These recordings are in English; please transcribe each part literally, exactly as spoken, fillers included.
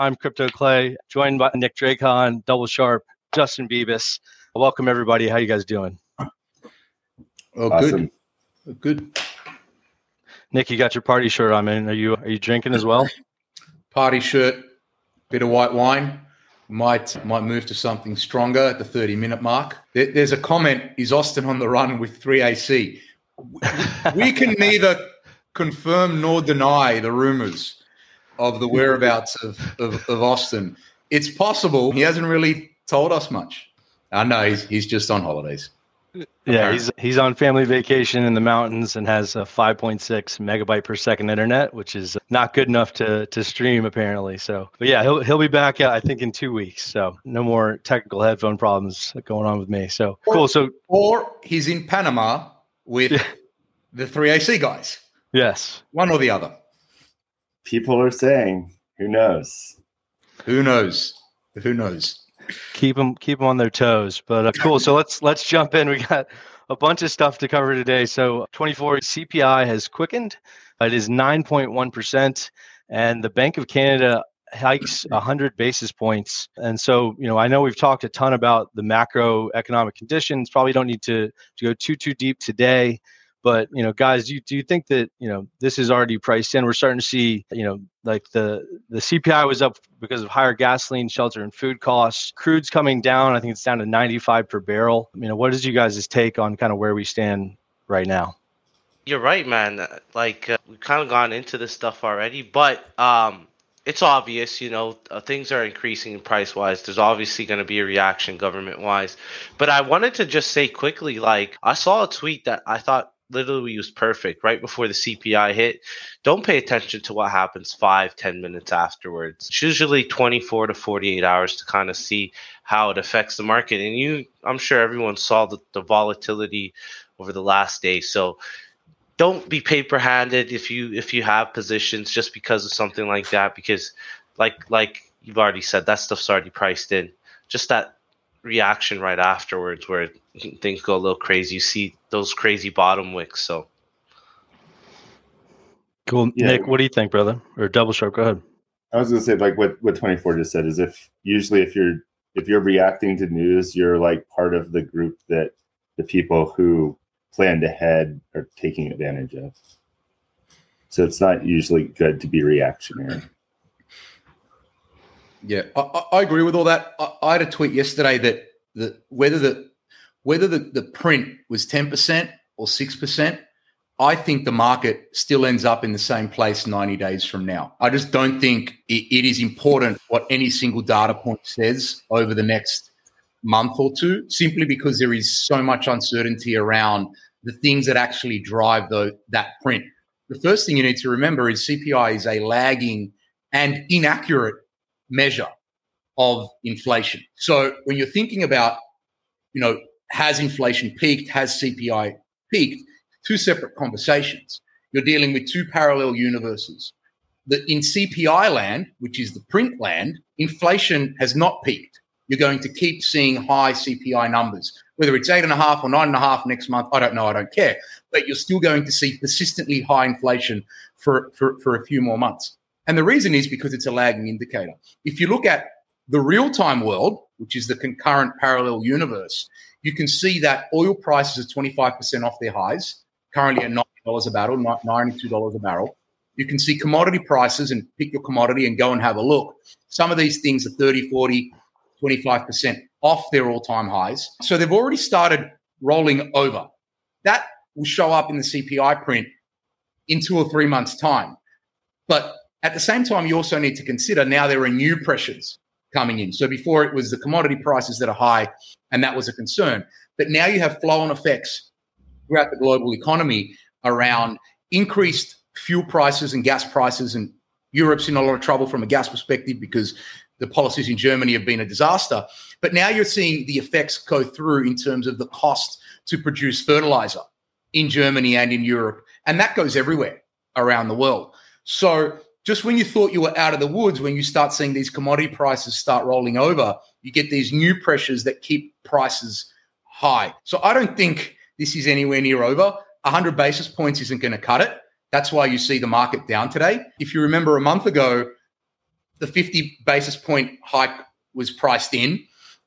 I'm Crypto Clay, joined by Nick Drakon, Double Sharp, Justin Bebis. Welcome, everybody. How you guys doing? Oh, awesome. Good. Good. Nick, you got your party shirt on, man. Are you are you drinking as well? Party shirt, bit of white wine. Might might move to something stronger at the thirty-minute mark. There, there's a comment, is Austin on the run with three A C? We, we can neither confirm nor deny the rumors of the whereabouts of, of, of Austin. It's possible. He hasn't really told us much. I know he's, he's just on holidays. Yeah, he's he's on family vacation in the mountains and has a five point six megabyte per second internet, which is not good enough to to stream apparently. So, but yeah, he'll he'll be back I think in two weeks. So, no more technical headphone problems going on with me. So, or, cool. So, or he's in Panama with yeah. the three A C guys. Yes, one or the other. People are saying, who knows? Who knows? Who knows? Keep them, keep them on their toes. But uh, cool. So let's let's jump in. We got a bunch of stuff to cover today. So twenty-four C P I has quickened. It is nine point one percent, and the Bank of Canada hikes one hundred basis points. And so, you know, I know we've talked a ton about the macroeconomic conditions. Probably don't need to to go too too deep today. But, you know, guys, do you, do you think that, you know, this is already priced in? We're starting to see, you know, like the, the C P I was up because of higher gasoline, shelter and food costs. Crude's coming down. I think it's down to ninety-five per barrel. You know, what is you guys' take on kind of where we stand right now? You're right, man. Like uh, we've kind of gone into this stuff already, but um, it's obvious, you know, uh, things are increasing price wise. There's obviously going to be a reaction government wise. But I wanted to just say quickly, like I saw a tweet that I thought literally was perfect right before the C P I hit. Don't pay attention to what happens five, ten minutes afterwards. It's usually twenty-four to forty-eight hours to kind of see how it affects the market. And you, I'm sure everyone saw the, the volatility over the last day. So don't be paper-handed if you if you have positions just because of something like that, because like like you've already said, that stuff's already priced in. Just that reaction right afterwards where things go a little crazy. You see those crazy bottom wicks. So cool. Yeah. Nick, what do you think, brother? Or Double Sharp, go ahead. I was gonna say, like what what twenty-four just said is, if usually if you're if you're reacting to news, you're like part of the group that the people who planned ahead are taking advantage of. So it's not usually good to be reactionary. Yeah, I, I agree with all that. I, I had a tweet yesterday that the whether the whether the, the print was ten percent or six percent, I think the market still ends up in the same place ninety days from now. I just don't think it, it is important what any single data point says over the next month or two, simply because there is so much uncertainty around the things that actually drive the, that print. The first thing you need to remember is C P I is a lagging and inaccurate measure of inflation. So when you're thinking about, you know, has inflation peaked, has C P I peaked, two separate conversations. You're dealing with two parallel universes. That in C P I land, which is the print land, inflation has not peaked. You're going to keep seeing high C P I numbers, whether it's eight and a half or nine and a half next month. I don't know. I don't care. But you're still going to see persistently high inflation for, for, for a few more months. And the reason is because it's a lagging indicator. If you look at the real-time world, which is the concurrent parallel universe, you can see that oil prices are twenty-five percent off their highs, currently at ninety dollars a barrel, ninety-two dollars a barrel. You can see commodity prices, and pick your commodity and go and have a look. Some of these things are thirty, forty, twenty-five percent off their all-time highs. So they've already started rolling over. That will show up in the C P I print in two or three months' time. But at the same time, you also need to consider now there are new pressures coming in. So before it was the commodity prices that are high, and that was a concern. But now you have flow-on effects throughout the global economy around increased fuel prices and gas prices. And Europe's in a lot of trouble from a gas perspective because the policies in Germany have been a disaster. But now you're seeing the effects go through in terms of the cost to produce fertilizer in Germany and in Europe. And that goes everywhere around the world. So just when you thought you were out of the woods, when you start seeing these commodity prices start rolling over, you get these new pressures that keep prices high. So I don't think this is anywhere near over. one hundred basis points isn't going to cut it. That's why you see the market down today. If you remember a month ago, the fifty basis point hike was priced in.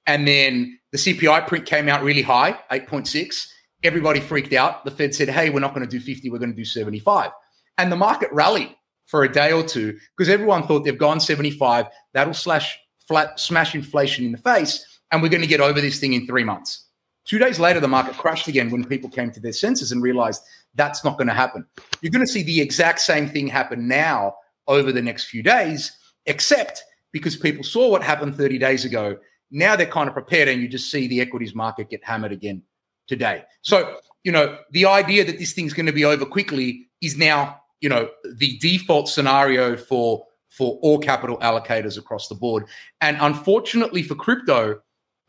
And then the C P I print came out really high, eight point six. Everybody freaked out. The Fed said, hey, we're not going to do fifty. We're going to do seventy-five. And the market rallied for a day or two because everyone thought they've gone seventy-five. That'll slash flat, smash inflation in the face. And we're going to get over this thing in three months. Two days later, the market crashed again when people came to their senses and realized that's not going to happen. You're going to see the exact same thing happen now over the next few days, except because people saw what happened thirty days ago. Now they're kind of prepared, and you just see the equities market get hammered again today. So, you know, the idea that this thing's going to be over quickly is now, you know, the default scenario for, for all capital allocators across the board. And unfortunately for crypto,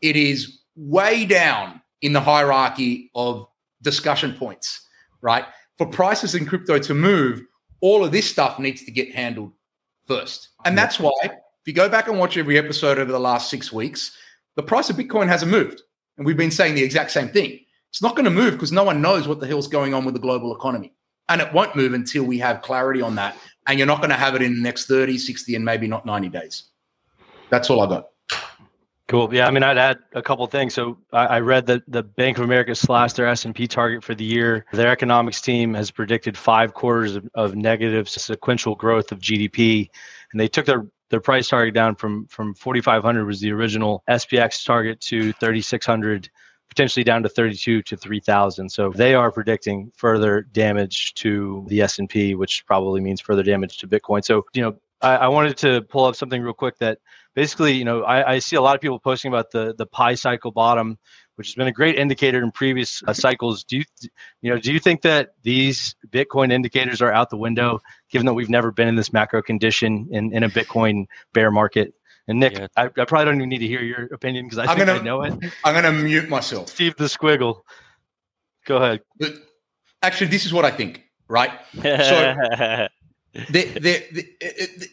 it is way down in the hierarchy of discussion points, right? For prices in crypto to move, all of this stuff needs to get handled first. And that's why, if you go back and watch every episode over the last six weeks, the price of Bitcoin hasn't moved. And we've been saying the exact same thing. It's not going to move because no one knows what the hell's going on with the global economy. And it won't move until we have clarity on that. And you're not going to have it in the next thirty, sixty, and maybe not ninety days. That's all I got. Cool. Yeah, I mean, I'd add a couple of things. So I, I read that the Bank of America slashed their S and P target for the year. Their economics team has predicted five quarters of, of negative sequential growth of G D P. And they took their Their price target down from, from forty-five hundred was the original S P X target to thirty-six hundred, potentially down to thirty-two to three thousand. So they are predicting further damage to the S and P, which probably means further damage to Bitcoin. So, you know, I, I wanted to pull up something real quick that basically, you know, I, I see a lot of people posting about the, the Pi cycle bottom, which has been a great indicator in previous uh, cycles. Do you, you know, do you think that these Bitcoin indicators are out the window, given that we've never been in this macro condition in, in a Bitcoin bear market? And Nick, yeah. I, I probably don't even need to hear your opinion because I I'm think gonna, I know it. I'm going to mute myself. Steve the Squiggle. Go ahead. Actually, this is what I think, right? So, They're, they're, they're,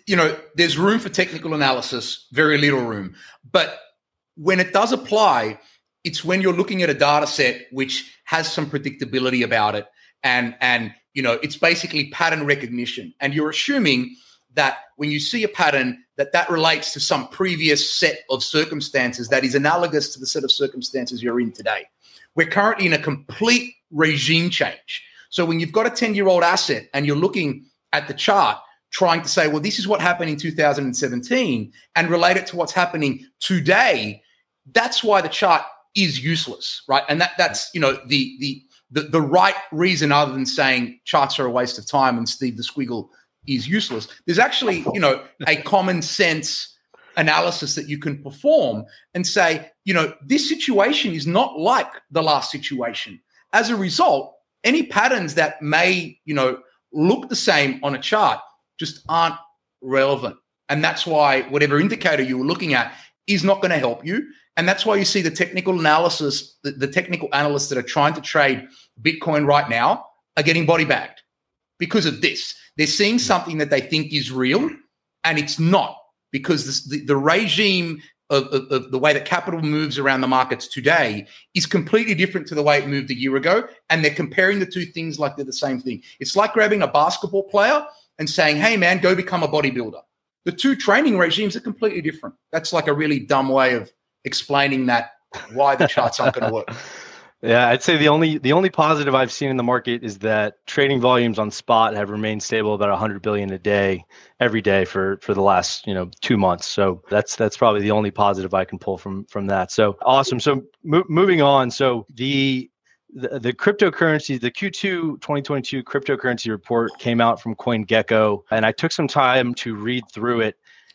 you know, there's room for technical analysis, very little room. But when it does apply, it's when you're looking at a data set which has some predictability about it. And, and you know, it's basically pattern recognition. And you're assuming that when you see a pattern, that that relates to some previous set of circumstances that is analogous to the set of circumstances you're in today. We're currently in a complete regime change. So when you've got a ten-year-old asset and you're looking at the chart, trying to say, well, this is what happened in two thousand seventeen and relate it to what's happening today, that's why the chart is useless, right? And that that's, you know, the the the, the right reason other than saying charts are a waste of time and Steve the Squiggle is useless. There's actually, you know, a common sense analysis that you can perform and say, you know, this situation is not like the last situation. As a result, any patterns that may, you know, look the same on a chart just aren't relevant. And that's why whatever indicator you were looking at is not going to help you. And that's why you see the technical analysis, the, the technical analysts that are trying to trade Bitcoin right now are getting body bagged because of this. They're seeing something that they think is real and it's not, because this, the, the regime of, of, of the way that capital moves around the markets today is completely different to the way it moved a year ago. And they're comparing the two things like they're the same thing. It's like grabbing a basketball player and saying, hey, man, go become a bodybuilder. The two training regimes are completely different. That's like a really dumb way of explaining that, why the charts aren't going to work. Yeah, I'd say the only the only positive I've seen in the market is that trading volumes on spot have remained stable about one hundred billion a day every day for for the last, you know, two months. So that's that's probably the only positive I can pull from from that. So awesome. So mo- moving on. So the, the the cryptocurrency, the Q two twenty twenty-two cryptocurrency report came out from CoinGecko, and I took some time to read through it.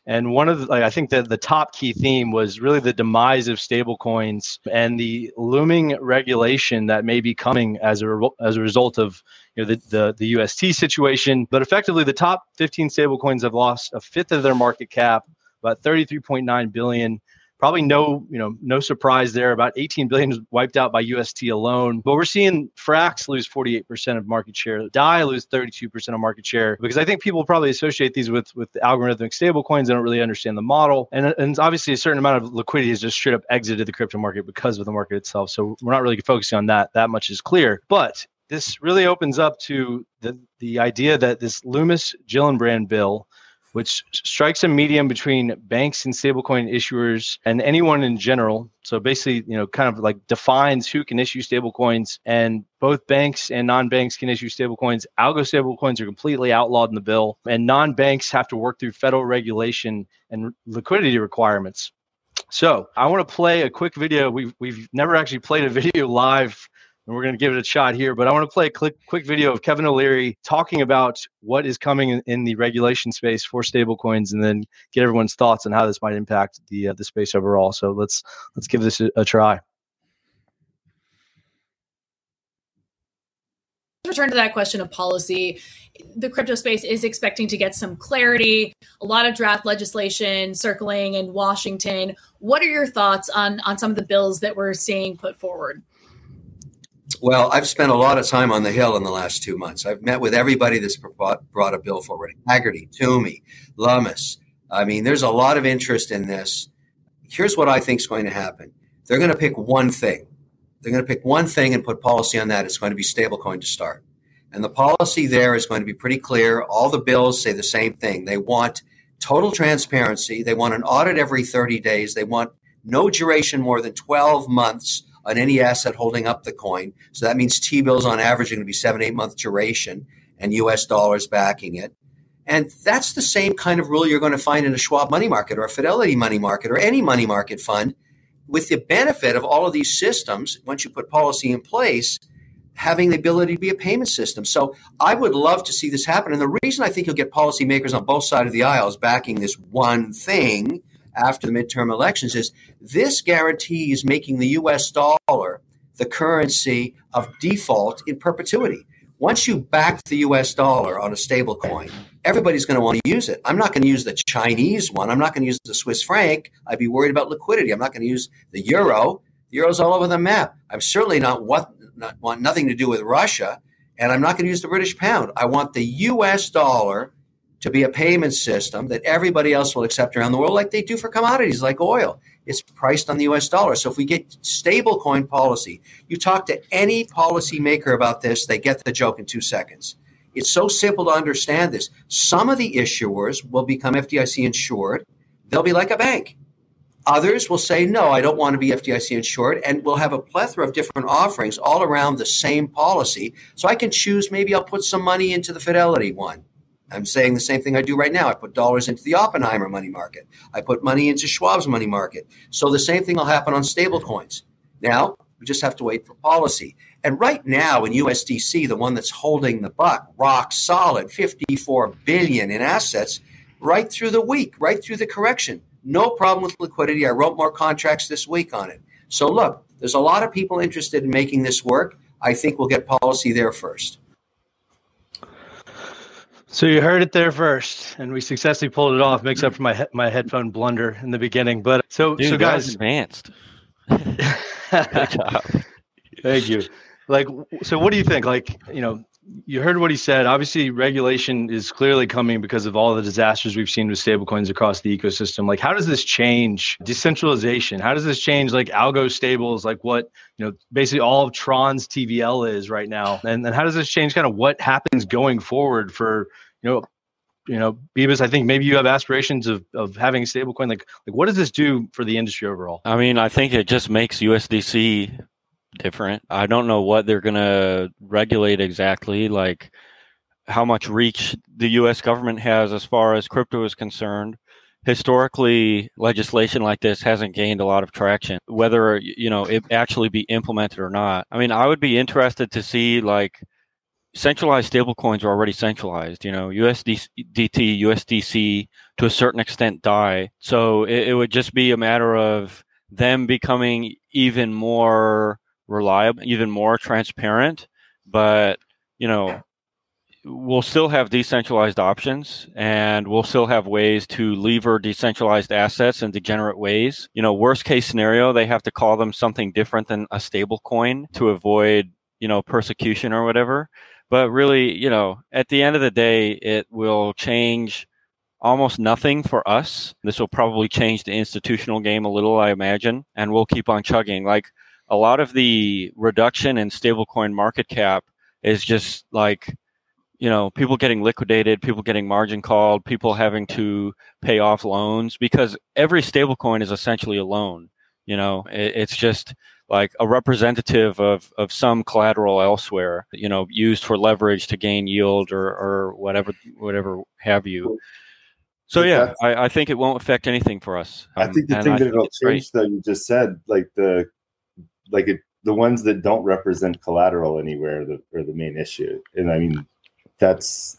And one of the, I think that the top key theme was really the demise of stablecoins and the looming regulation that may be coming as a re- as a result of, you know, the, the the U S T situation. But effectively, the top fifteen stablecoins have lost a fifth of their market cap, about thirty-three point nine billion. Probably no, you know, no surprise there. About eighteen billion was wiped out by U S T alone. But we're seeing Frax lose forty-eight percent of market share. D A I lose thirty-two percent of market share, because I think people probably associate these with with algorithmic stablecoins. They don't really understand the model. And, and obviously a certain amount of liquidity has just straight up exited the crypto market because of the market itself. So we're not really focusing on that. That much is clear. But this really opens up to the, the idea that this Loomis-Gillibrand bill, which strikes a medium between banks and stablecoin issuers and anyone in general. So basically, you know, kind of like defines who can issue stablecoins, and both banks and non-banks can issue stablecoins. Algo stablecoins are completely outlawed in the bill, and non-banks have to work through federal regulation and liquidity requirements. So I want to play a quick video. We've, we've never actually played a video live, and we're going to give it a shot here, but I want to play a quick, quick video of Kevin O'Leary talking about what is coming in, in the regulation space for stablecoins, and then get everyone's thoughts on how this might impact the uh, the space overall. So let's let's give this a, a try. Return to that question of policy. The crypto space is expecting to get some clarity, a lot of draft legislation circling in Washington. What are your thoughts on, on some of the bills that we're seeing put forward? Well, I've spent a lot of time on the Hill in the last two months. I've met with everybody that's brought a bill forward. Haggerty, Toomey, Lummis. I mean, there's a lot of interest in this. Here's what I think is going to happen. They're going to pick one thing. They're going to pick one thing and put policy on that. It's going to be stablecoin to start. And the policy there is going to be pretty clear. All the bills say the same thing. They want total transparency. They want an audit every thirty days. They want no duration more than twelve months on any asset holding up the coin. So that means T-bills on average are going to be seven, eight month duration and U S dollars backing it. And that's the same kind of rule you're going to find in a Schwab money market or a Fidelity money market or any money market fund. With the benefit of all of these systems, once you put policy in place, having the ability to be a payment system. So I would love to see this happen. And the reason I think you'll get policymakers on both sides of the aisle is backing this one thing after the midterm elections is this guarantees making the U S dollar the currency of default in perpetuity. Once you back the U S dollar on a stable coin, everybody's going to want to use it. I'm not going to use the Chinese one. I'm not going to use the Swiss franc. I'd be worried about liquidity. I'm not going to use the euro. The euro's all over the map. I'm certainly not want, not want nothing to do with Russia, and I'm not going to use the British pound. I want the U S dollar to be a payment system that everybody else will accept around the world like they do for commodities like oil. It's priced on the U S dollar. So if we get stablecoin policy, you talk to any policymaker about this, they get the joke in two seconds. It's so simple to understand this. Some of the issuers will become F D I C insured. They'll be like a bank. Others will say, no, I don't want to be F D I C insured, and we'll have a plethora of different offerings all around the same policy. So I can choose, maybe I'll put some money into the Fidelity one. I'm saying the same thing I do right now. I put dollars into the Oppenheimer money market. I put money into Schwab's money market. So the same thing will happen on stable coins. Now, we just have to wait for policy. And right now in U S D C, the one that's holding the buck, rock solid, fifty-four billion dollars in assets, right through the week, right through the correction. No problem with liquidity. I wrote more contracts this week on it. So look, there's a lot of people interested in making this work. I think we'll get policy there first. So you heard it there first, and we successfully pulled it off. Makes up for my he- my headphone blunder in the beginning, but so Dude, so guys, advanced. Good job. Thank you. Like, so what do you think? Like, you know, you heard what he said. Obviously, regulation is clearly coming because of all the disasters we've seen with stablecoins across the ecosystem. Like, how does this change decentralization? How does this change like algo stables? Like what, you know, basically all of Tron's T V L is right now. And then how does this change kind of what happens going forward for, you know, you know, Bebis, I think maybe you have aspirations of, of having a stablecoin. Like, like what does this do for the industry overall? I mean, I think it just makes U S D C different. I don't know what they're going to regulate exactly, like how much reach the U S government has as far as crypto is concerned. Historically, legislation like this hasn't gained a lot of traction, whether, you know, it actually be implemented or not. I mean, I would be interested to see, like, centralized stablecoins are already centralized. You know, U S D T, U S D C, to a certain extent, die. So it, it would just be a matter of them becoming even more reliable, even more transparent, but, you know, we'll still have decentralized options, and we'll still have ways to lever decentralized assets in degenerate ways. You know, worst case scenario, they have to call them something different than a stable coin to avoid, you know, persecution or whatever. But really, you know, at the end of the day, it will change almost nothing for us. This will probably change the institutional game a little, I imagine, and we'll keep on chugging. Like, a lot of the reduction in stablecoin market cap is just like you know, people getting liquidated, people getting margin called, people having to pay off loans, because every stablecoin is essentially a loan. You know, it, it's just like a representative of, of some collateral elsewhere, you know, used for leverage to gain yield or, or whatever, whatever have you. So, yeah, I, I think it won't affect anything for us. Um, I think the thing I that it'll change, though, you just said, like the like it, the ones that don't represent collateral anywhere the, are the main issue. And I mean, that's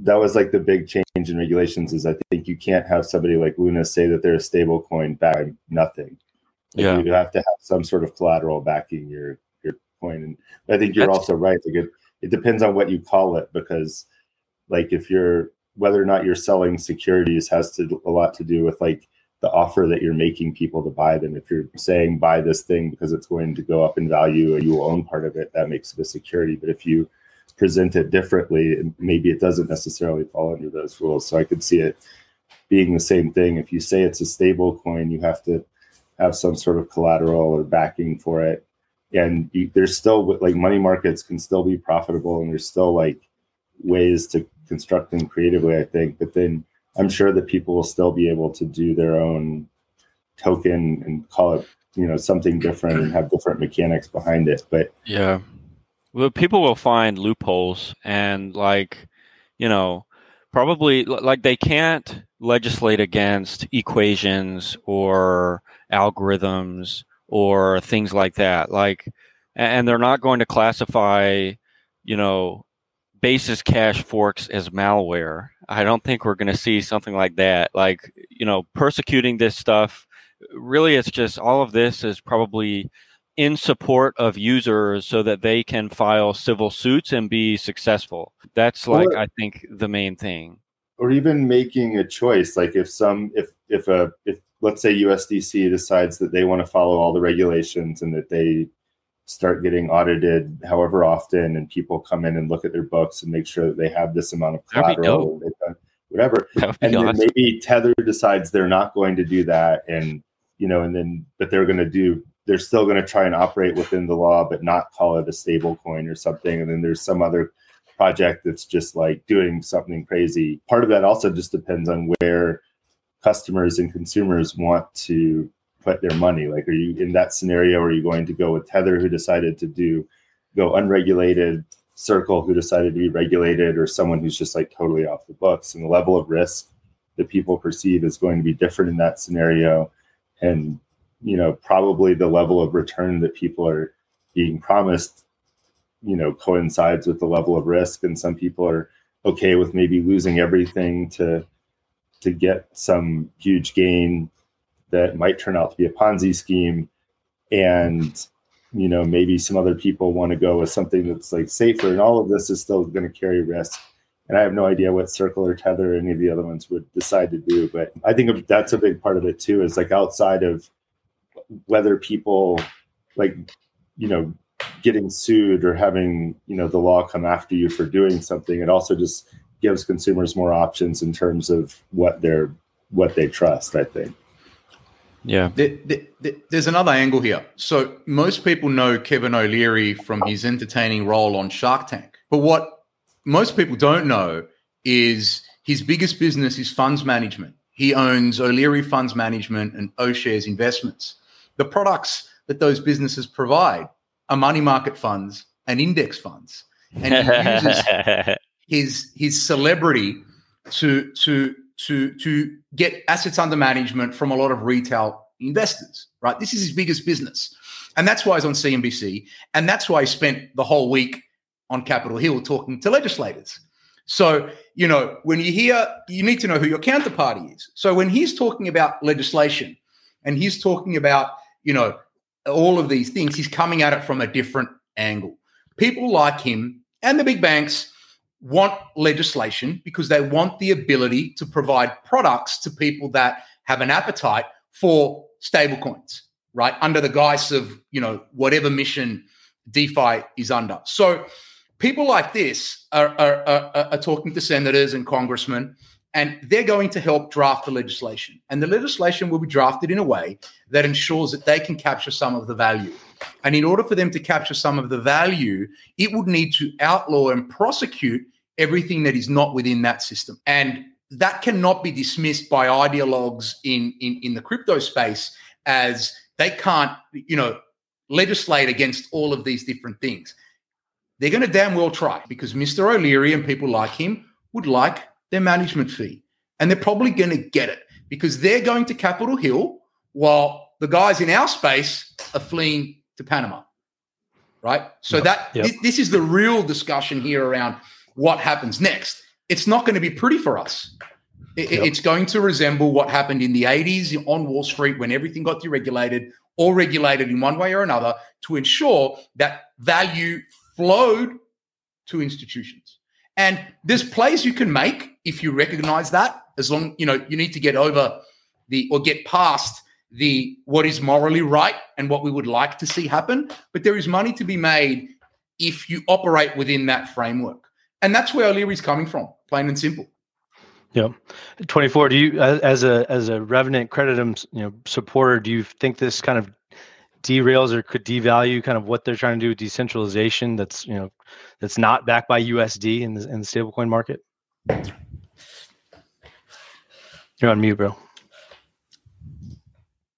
that was like the big change in regulations is I think you can't have somebody like Luna say that they're a stable coin backed by nothing. Like yeah. You have to have some sort of collateral backing your, your coin. And I think you're that's, also right. Like it, it depends on what you call it, because like if you're whether or not you're selling securities has to a lot to do with like the offer that you're making people to buy them. If you're saying buy this thing because it's going to go up in value and you will own part of it, that makes it a security. But if you present it differently, maybe it doesn't necessarily fall under those rules. So I could see it being the same thing. If you say it's a stable coin, you have to have some sort of collateral or backing for it. And you, there's still like money markets can still be profitable and there's still like ways to construct them creatively, I think. But then I'm sure that people will still be able to do their own token and call it, you know, something different and have different mechanics behind it. But yeah, well, people will find loopholes and like, you know, probably like they can't legislate against equations or algorithms or things like that. Like, and they're not going to classify, you know, basis cash forks as malware. I don't think we're going to see something like that. Like, you know, persecuting this stuff, really it's just all of this is probably in support of users so that they can file civil suits and be successful. That's like, or, I think, the main thing. Or even making a choice. Like if some, if, if, a, if let's say U S D C decides that they want to follow all the regulations and that they start getting audited however often and people come in and look at their books and make sure that they have this amount of collateral, and they've done whatever. And then maybe Tether decides they're not going to do that. And, you know, and then, but they're going to do, they're still going to try and operate within the law, but not call it a stable coin or something. And then there's some other project that's just like doing something crazy. Part of that also just depends on where customers and consumers want to put their money. Like, are you in that scenario? Are you going to go with Tether, who decided to do go unregulated, Circle, who decided to be regulated, or someone who's just like totally off the books? And the level of risk that people perceive is going to be different in that scenario. And, you know, probably the level of return that people are being promised, you know, coincides with the level of risk. And some people are okay with maybe losing everything to to get some huge gain that might turn out to be a Ponzi scheme. And, you know, maybe some other people want to go with something that's like safer, and all of this is still going to carry risk. And I have no idea what Circle or Tether or any of the other ones would decide to do. But I think that's a big part of it too, is like outside of whether people like, you know, getting sued or having, you know, the law come after you for doing something, it also just gives consumers more options in terms of what they're, what they trust, I think. Yeah. There, there, there's another angle here. So most people know Kevin O'Leary from his entertaining role on Shark Tank. But what most people don't know is his biggest business is funds management. He owns O'Leary Funds Management and O'Shares Investments. The products that those businesses provide are money market funds and index funds. And he uses his his celebrity to to to to get assets under management from a lot of retail investors, right? This is his biggest business. And that's why he's on C N B C. And that's why he spent the whole week on Capitol Hill talking to legislators. So, you know, when you hear, you need to know who your counterparty is. So when he's talking about legislation and he's talking about, you know, all of these things, he's coming at it from a different angle. People like him and the big banks want legislation because they want the ability to provide products to people that have an appetite for stablecoins, right? Under the guise of, you know, whatever mission DeFi is under. So people like this are, are, are, are talking to senators and congressmen, and they're going to help draft the legislation. And the legislation will be drafted in a way that ensures that they can capture some of the value. And in order for them to capture some of the value, it would need to outlaw and prosecute everything that is not within that system. And that cannot be dismissed by ideologues in, in, in the crypto space as they can't, you know, legislate against all of these different things. They're going to damn well try, because Mister O'Leary and people like him would like their management fee. And they're probably going to get it, because they're going to Capitol Hill while the guys in our space are fleeing to Panama, right? So yep. that yep. Th- this is the real discussion here around what happens next. It's not going to be pretty for us. It, yep. It's going to resemble what happened in the eighties on Wall Street when everything got deregulated or regulated in one way or another to ensure that value flowed to institutions. And there's plays you can make if you recognize that, as long, you know, you need to get over the, or get past the, what is morally right and what we would like to see happen. But there is money to be made if you operate within that framework. And that's where O'Leary's coming from, plain and simple. Yeah. twenty-four, do you, as a as a Revenant Creditum, you know, supporter, do you think this kind of derails or could devalue kind of what they're trying to do with decentralization that's, you know, that's not backed by U S D in the, in the stablecoin market? You're on mute, bro.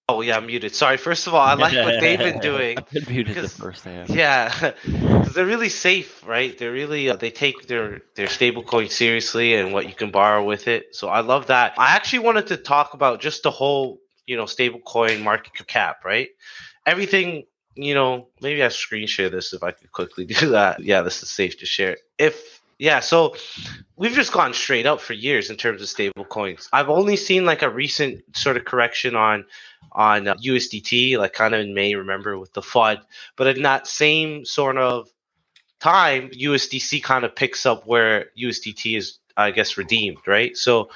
Oh, yeah, I'm muted. Sorry. First of all, I like what they've been doing. I've been muted the first time. Yeah, because they're really safe, right? They're really, uh, they take their, their stablecoin seriously and what you can borrow with it. So I love that. I actually wanted to talk about just the whole, you know, stablecoin market cap, right? Everything, you know, maybe I screen share this if I could quickly do that. Yeah, this is safe to share. If, yeah, so we've just gone straight up for years in terms of stable coins. I've only seen like a recent sort of correction on on U S D T, like kind of in May, remember, with the F U D. But in that same sort of time, U S D C kind of picks up where U S D T is, I guess, redeemed, right? So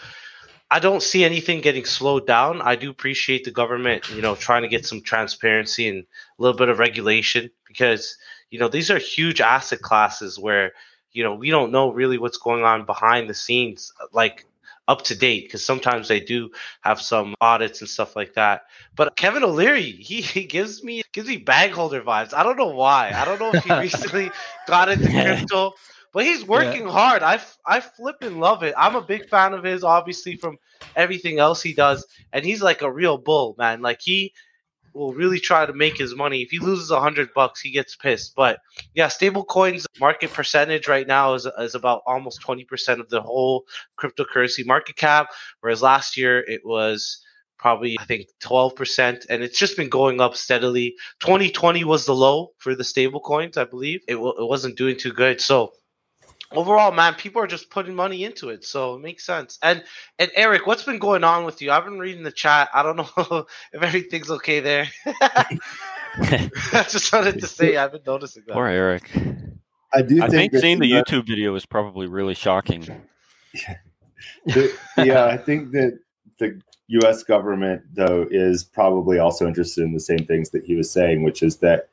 I don't see anything getting slowed down. I do appreciate the government, you know, trying to get some transparency and a little bit of regulation, because, you know, these are huge asset classes where, you know, we don't know really what's going on behind the scenes, like up to date, because sometimes they do have some audits and stuff like that. But Kevin O'Leary, he, he gives me gives me bag holder vibes. I don't know why. I don't know if he recently got into crypto, but he's working yeah. hard. I, I flip and love it. I'm a big fan of his, obviously, from everything else he does. And he's like a real bull, man. Like he will really try to make his money. If he loses a hundred bucks, he gets pissed. But yeah, stable coins market percentage right now is is about almost twenty percent of the whole cryptocurrency market cap. Whereas last year it was probably, I think, twelve percent. And it's just been going up steadily. twenty twenty was the low for the stable coins, I believe. It, w- it wasn't doing too good. So overall, man, people are just putting money into it, so it makes sense. And and Eric, what's been going on with you? I've been reading the chat. I don't know if everything's okay there. I just wanted to say I've been noticing that. Poor Eric. I do. I think, think seeing the YouTube that, video is probably really shocking. Yeah. yeah, I think that the U S government, though, is probably also interested in the same things that he was saying, which is that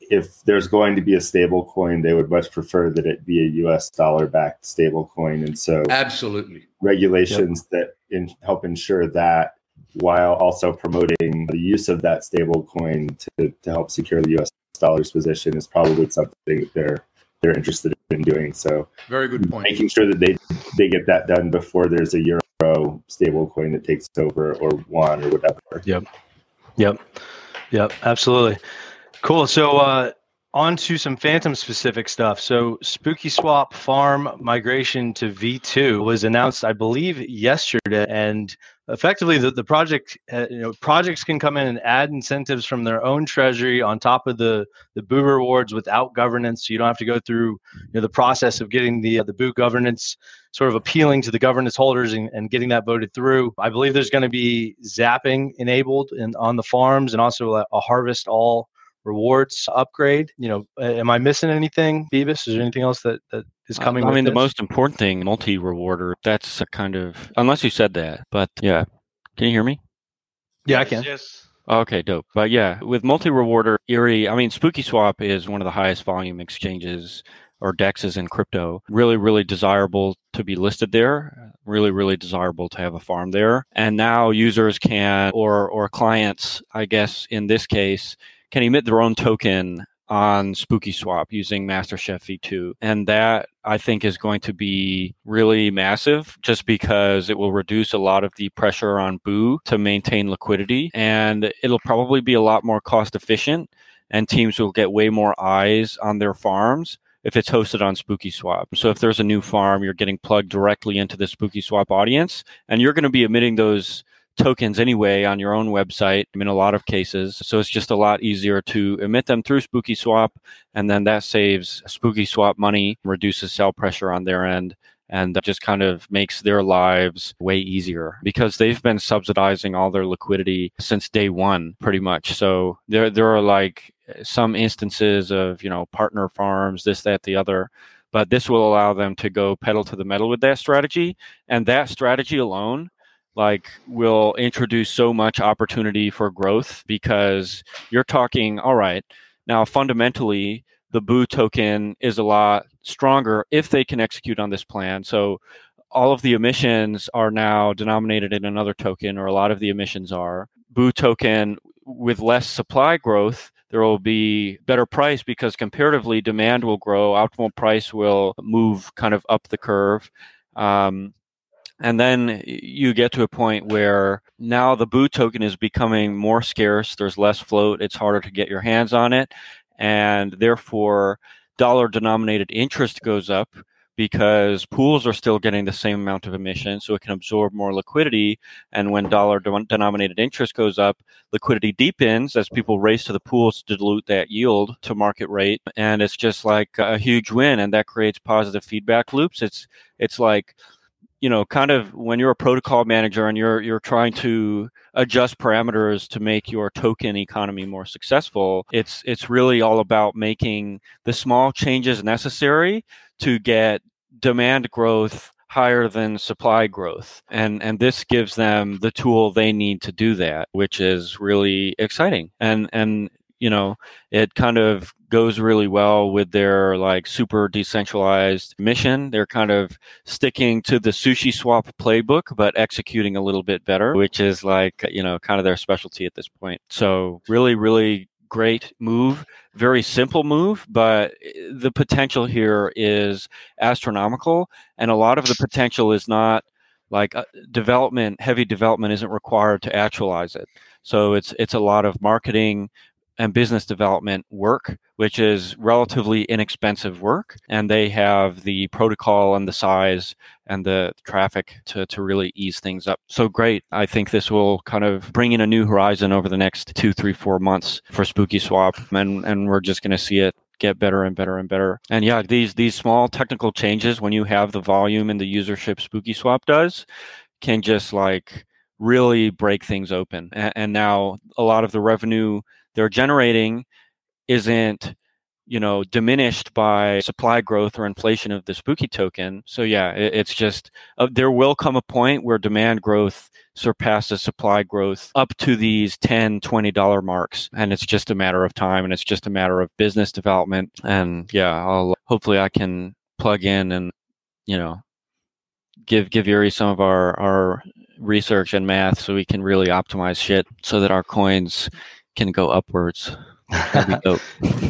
if there's going to be a stable coin, they would much prefer that it be a U S dollar backed stable coin. And so absolutely regulations yep. that in, help ensure that, while also promoting the use of that stable coin to, to help secure the U S dollar's position, is probably something that they're, they're interested in doing. So very good point. Making sure that they, they get that done before there's a euro stable coin that takes over, or one, or whatever. Yep. Yep. Yep. Absolutely. Cool. So uh, on to some Fantom specific stuff. So SpookySwap farm migration to V two was announced, I believe, yesterday. And effectively, the, the project, uh, you know, projects can come in and add incentives from their own treasury on top of the, the Boo rewards without governance. So you don't have to go through, you know, the process of getting the, uh, the Boo governance, sort of appealing to the governance holders and, and getting that voted through. I believe there's going to be zapping enabled in, on the farms, and also a, a harvest all rewards upgrade. You know, am I missing anything, Bebis? Is there anything else that, that is coming? I mean, the most important thing, multi-rewarder, that's a kind of, unless you said that, but yeah. Can you hear me? Yeah, I can. Yes. Okay, dope. But yeah, with multi-rewarder, Erie, I mean, SpookySwap is one of the highest volume exchanges or D E Xs in crypto. Really, really desirable to be listed there. Really, really desirable to have a farm there. And now users can, or or clients, I guess, in this case, can emit their own token on SpookySwap using MasterChef V two. And that, I think, is going to be really massive just because it will reduce a lot of the pressure on Boo to maintain liquidity. And it'll probably be a lot more cost efficient, and teams will get way more eyes on their farms if it's hosted on SpookySwap. So if there's a new farm, you're getting plugged directly into the SpookySwap audience, and you're going to be emitting those tokens anyway on your own website in a lot of cases. So it's just a lot easier to emit them through SpookySwap, and then that saves SpookySwap money, reduces sell pressure on their end, and that just kind of makes their lives way easier because they've been subsidizing all their liquidity since day one, pretty much. So there there are like some instances of, you know, partner farms, this, that, the other. But this will allow them to go pedal to the metal with that strategy. And that strategy alone, like, will introduce so much opportunity for growth because you're talking, all right, now fundamentally, the Boo token is a lot stronger if they can execute on this plan. So all of the emissions are now denominated in another token, or a lot of the emissions are. Boo token with less supply growth, there will be better price because comparatively demand will grow, optimal price will move kind of up the curve. Um, and then you get to a point where now the Boo token is becoming more scarce, there's less float, it's harder to get your hands on it. And therefore, dollar-denominated interest goes up because pools are still getting the same amount of emissions, so it can absorb more liquidity. And when dollar-denominated interest goes up, liquidity deepens as people race to the pools to dilute that yield to market rate. And it's just like a huge win, and that creates positive feedback loops. It's it's like, you know, kind of when you're a protocol manager and you're you're trying to adjust parameters to make your token economy more successful, it's it's really all about making the small changes necessary to get demand growth higher than supply growth. And and this gives them the tool they need to do that, which is really exciting. And and you know, it kind of goes really well with their like super decentralized mission. They're kind of sticking to the SushiSwap playbook, but executing a little bit better, which is like, you know, kind of their specialty at this point. So really, really great move, very simple move, but the potential here is astronomical. And a lot of the potential is not like uh, development, heavy development isn't required to actualize it. So it's it's a lot of marketing and business development work, which is relatively inexpensive work. And they have the protocol and the size and the traffic to, to really ease things up. So great. I think this will kind of bring in a new horizon over the next two, three, four months for SpookySwap. And, and we're just going to see it get better and better and better. And yeah, these, these small technical changes, when you have the volume and the usership SpookySwap does, can just like really break things open. And, and now a lot of the revenue they're generating isn't, you know, diminished by supply growth or inflation of the Spooky token. So yeah, it, it's just, uh, there will come a point where demand growth surpasses supply growth up to these ten, twenty dollars marks. And it's just a matter of time, and it's just a matter of business development. And yeah, I'll, hopefully I can plug in and, you know, give, give Yuri some of our, our research and math so we can really optimize shit so that our coins can go upwards.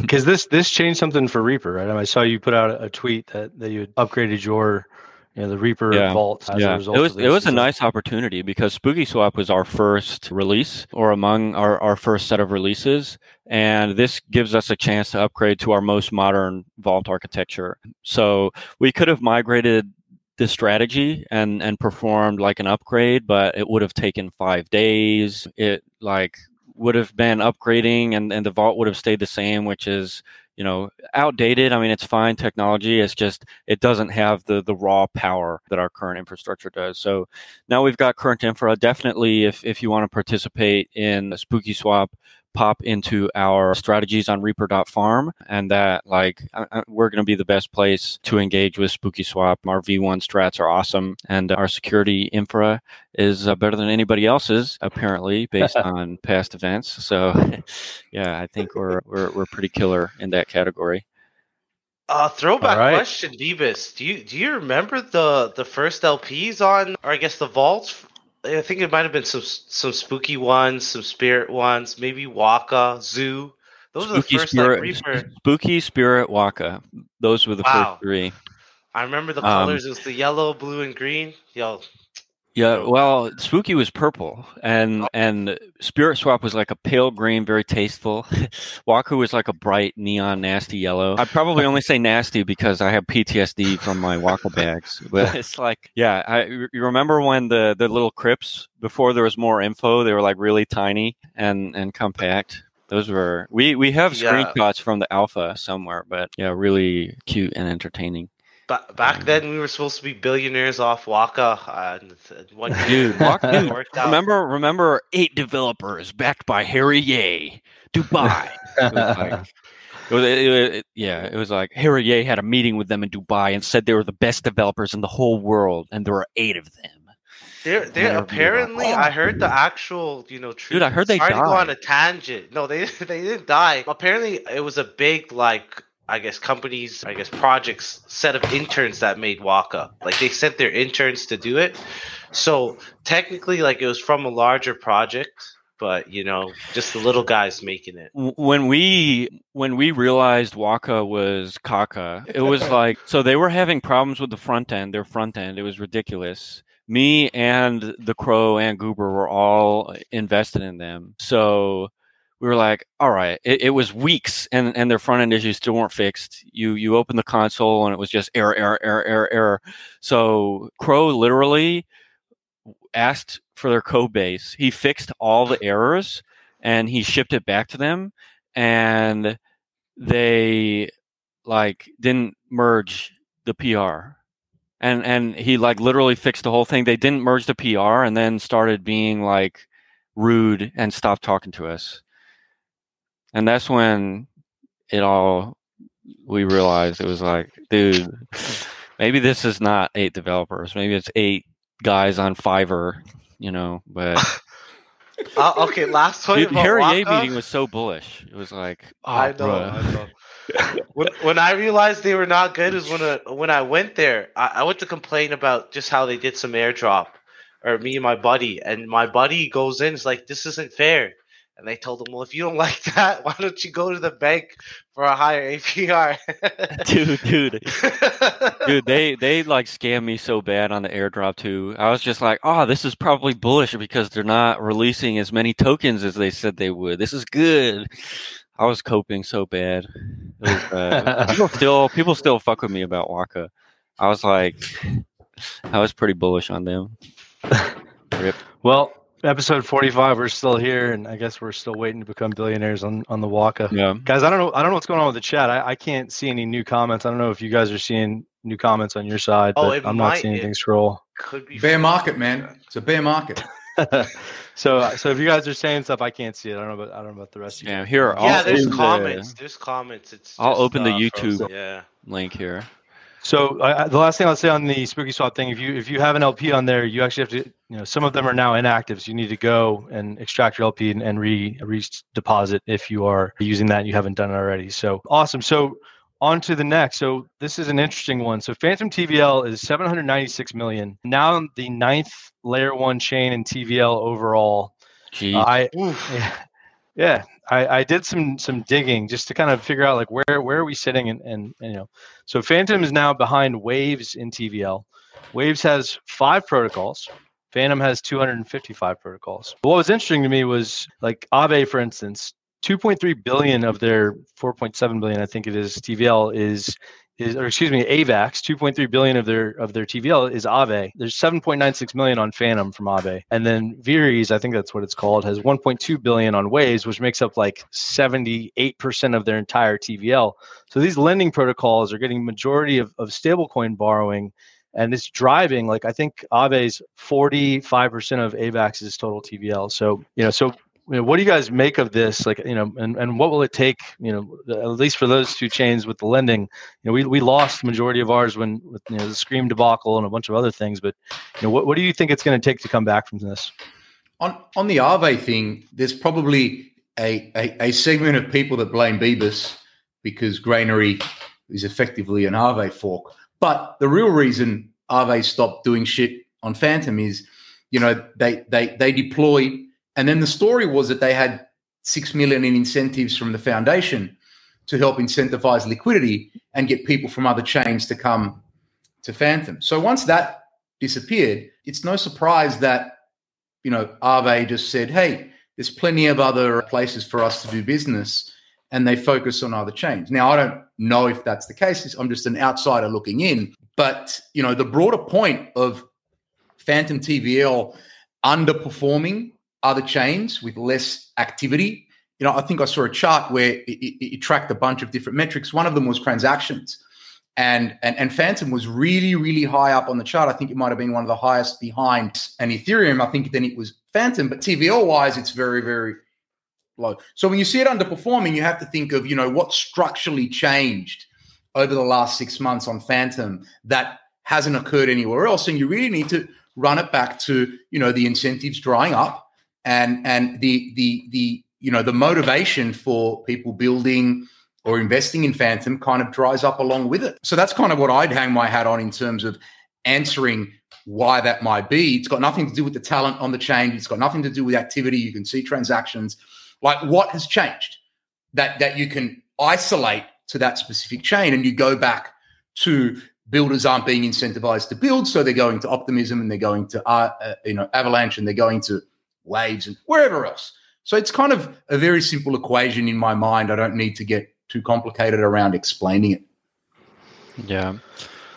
Because this this changed something for Reaper, right? I saw you put out a tweet that, that you had upgraded your, you know, the Reaper yeah. vault as yeah. a result. It was of it was a nice opportunity because SpookySwap was our first release, or among our, our first set of releases, and this gives us a chance to upgrade to our most modern vault architecture. So we could have migrated this strategy and and performed like an upgrade, but it would have taken five days. It like would have been upgrading, and, and the vault would have stayed the same, which is, you know, outdated. I mean, it's fine technology. It's just, it doesn't have the, the raw power that our current infrastructure does. So now we've got current infra. Definitely, if, if you want to participate in SpookySwap, pop into our strategies on Reaper dot farm, and that like we're going to be the best place to engage with SpookySwap. Our V one strats are awesome, and our security infra is uh, better than anybody else's, apparently, based on past events. So, yeah, I think we're we're we're pretty killer in that category. Uh, throwback right. question, Bebis. Do you do you remember the the first L Ps on, or I guess the vaults? I think it might have been some some spooky ones, some spirit ones, maybe Waka, Zoo. Those are the first spirit, like Reaper. Spooky, Spirit, Waka. Those were the wow. first three. I remember the um, colors. It was the yellow, blue, and green. Yo. Yeah, well, Spooky was purple, and oh. and Spirit Swap was like a pale green, very tasteful. Waku was like a bright neon, nasty yellow. I probably only say nasty because I have P T S D from my Waka bags. But it's like, yeah, I, you remember when the, the little crypts, before there was more info, they were like really tiny and, and compact. Those were, we, we have yeah. screenshots from the alpha somewhere, but yeah, really cute and entertaining. But back then, we were supposed to be billionaires off Waka. Uh, one dude, Waka, remember, remember eight developers backed by Harry Yeh, Dubai. It was like, it was, it, it, yeah, it was like Harry Yeh had a meeting with them in Dubai and said they were the best developers in the whole world, and there were eight of them. They're, they're apparently, like, oh, I heard the actual, you know, truth. Dude, I heard they died. Go on a tangent. No, they they didn't die. Apparently, it was a big, like, I guess companies, I guess projects, set of interns that made Waka. Like, they sent their interns to do it. So technically, like, it was from a larger project, but, you know, just the little guys making it. When we when we realized Waka was caca, it was like, so they were having problems with the front end, their front end. It was ridiculous. Me and the Crow and Goober were all invested in them. So we were like, all right, it, it was weeks and, and their front end issues still weren't fixed. You you open the console and it was just error, error, error, error, error. So Crow literally asked for their code base. He fixed all the errors and he shipped it back to them. And they like didn't merge the P R. And and he like literally fixed the whole thing. They didn't merge the P R and then started being like rude and stopped talking to us. And that's when it all, we realized it was like, dude, maybe this is not eight developers. Maybe it's eight guys on Fiverr, you know, but. uh, okay, last point dude, about Harry Yeh meeting was so bullish. It was like, oh, I know, bruh. I know. when, when I realized they were not good is when I, when I went there, I, I went to complain about just how they did some airdrop, or me and my buddy. And my buddy goes in, is like, this isn't fair. And they told him, well, if you don't like that, why don't you go to the bank for a higher A P R? dude, dude. Dude, they, they like scammed me so bad on the airdrop too. I was just like, oh, this is probably bullish because they're not releasing as many tokens as they said they would. This is good. I was coping so bad. It was bad. people, still, people still fuck with me about Waka. I was like, I was pretty bullish on them. Rip. Well, episode forty-five, we're still here, and I guess we're still waiting to become billionaires on, on the Waka. Yeah. Guys, I don't know I don't know what's going on with the chat. I, I can't see any new comments. I don't know if you guys are seeing new comments on your side, oh, but I'm might, not seeing anything scroll. Could be bear market, man. It's a bear market. so so if you guys are saying stuff, I can't see it. I don't know about I don't know about the rest of you. Yeah, here. I'll yeah, there's comments. The, there's comments. It's I'll just, open the uh, YouTube from, yeah. link here. So uh, the last thing I'll say on the Spooky Swap thing, if you if you have an L P on there, you actually have to, you know, some of them are now inactive, so you need to go and extract your L P and, and re re-deposit if you are using that and you haven't done it already. So awesome. So on to the next. So this is an interesting one. So Fantom T V L is seven hundred ninety-six million. Now the ninth layer one chain in T V L overall. Jeez. Uh, I yeah, yeah I, I did some some digging just to kind of figure out like where where are we sitting and, and, and you know. So Fantom is now behind Waves in T V L. Waves has five protocols. Fantom has two hundred fifty-five protocols. What was interesting to me was like Aave, for instance, two point three billion of their four point seven billion, I think it is, T V L is is or excuse me, Avax, two point three billion of their of their T V L is Aave. There's seven point nine six million on Fantom from Aave. And then Viris, I think that's what it's called, has one point two billion on Waves, which makes up like seventy-eight percent of their entire T V L. So these lending protocols are getting majority of, of stablecoin borrowing, and it's driving like I think Aave's forty-five percent of Avax's total T V L. So, you know, so you know, what do you guys make of this? Like, you know, and, and what will it take, you know, at least for those two chains with the lending? You know, we, we lost the majority of ours when with you know the Scream debacle and a bunch of other things. But you know, what, what do you think it's going to take to come back from this? On on the Aave thing, there's probably a, a, a segment of people that blame Bebis because Granary is effectively an Aave fork. But the real reason Aave stopped doing shit on Fantom is, you know, they they they deploy. And then the story was that they had six million dollars in incentives from the foundation to help incentivize liquidity and get people from other chains to come to Fantom. So once that disappeared, it's no surprise that, you know, Aave just said, hey, there's plenty of other places for us to do business, and they focus on other chains. Now, I don't know if that's the case. I'm just an outsider looking in. But, you know, the broader point of Fantom T V L underperforming other chains with less activity, you know, I think I saw a chart where it, it, it tracked a bunch of different metrics. One of them was transactions. And, and and Fantom was really, really high up on the chart. I think it might have been one of the highest behind an Ethereum. I think then it was Fantom. But T V L-wise, it's very, very low. So when you see it underperforming, you have to think of, you know, what structurally changed over the last six months on Fantom that hasn't occurred anywhere else. And you really need to run it back to, you know, the incentives drying up and and the the the you know the motivation for people building or investing in Fantom kind of dries up along with it. So that's kind of what I'd hang my hat on in terms of answering why that might be. It's got nothing to do with the talent on the chain. It's got nothing to do with activity. You can see transactions. Like, what has changed that, that you can isolate to that specific chain? And you go back to builders aren't being incentivized to build, so they're going to Optimism and they're going to uh, uh, you know Avalanche and they're going to Waves and wherever else. So it's kind of a very simple equation in my mind. I don't need to get too complicated around explaining it. Yeah.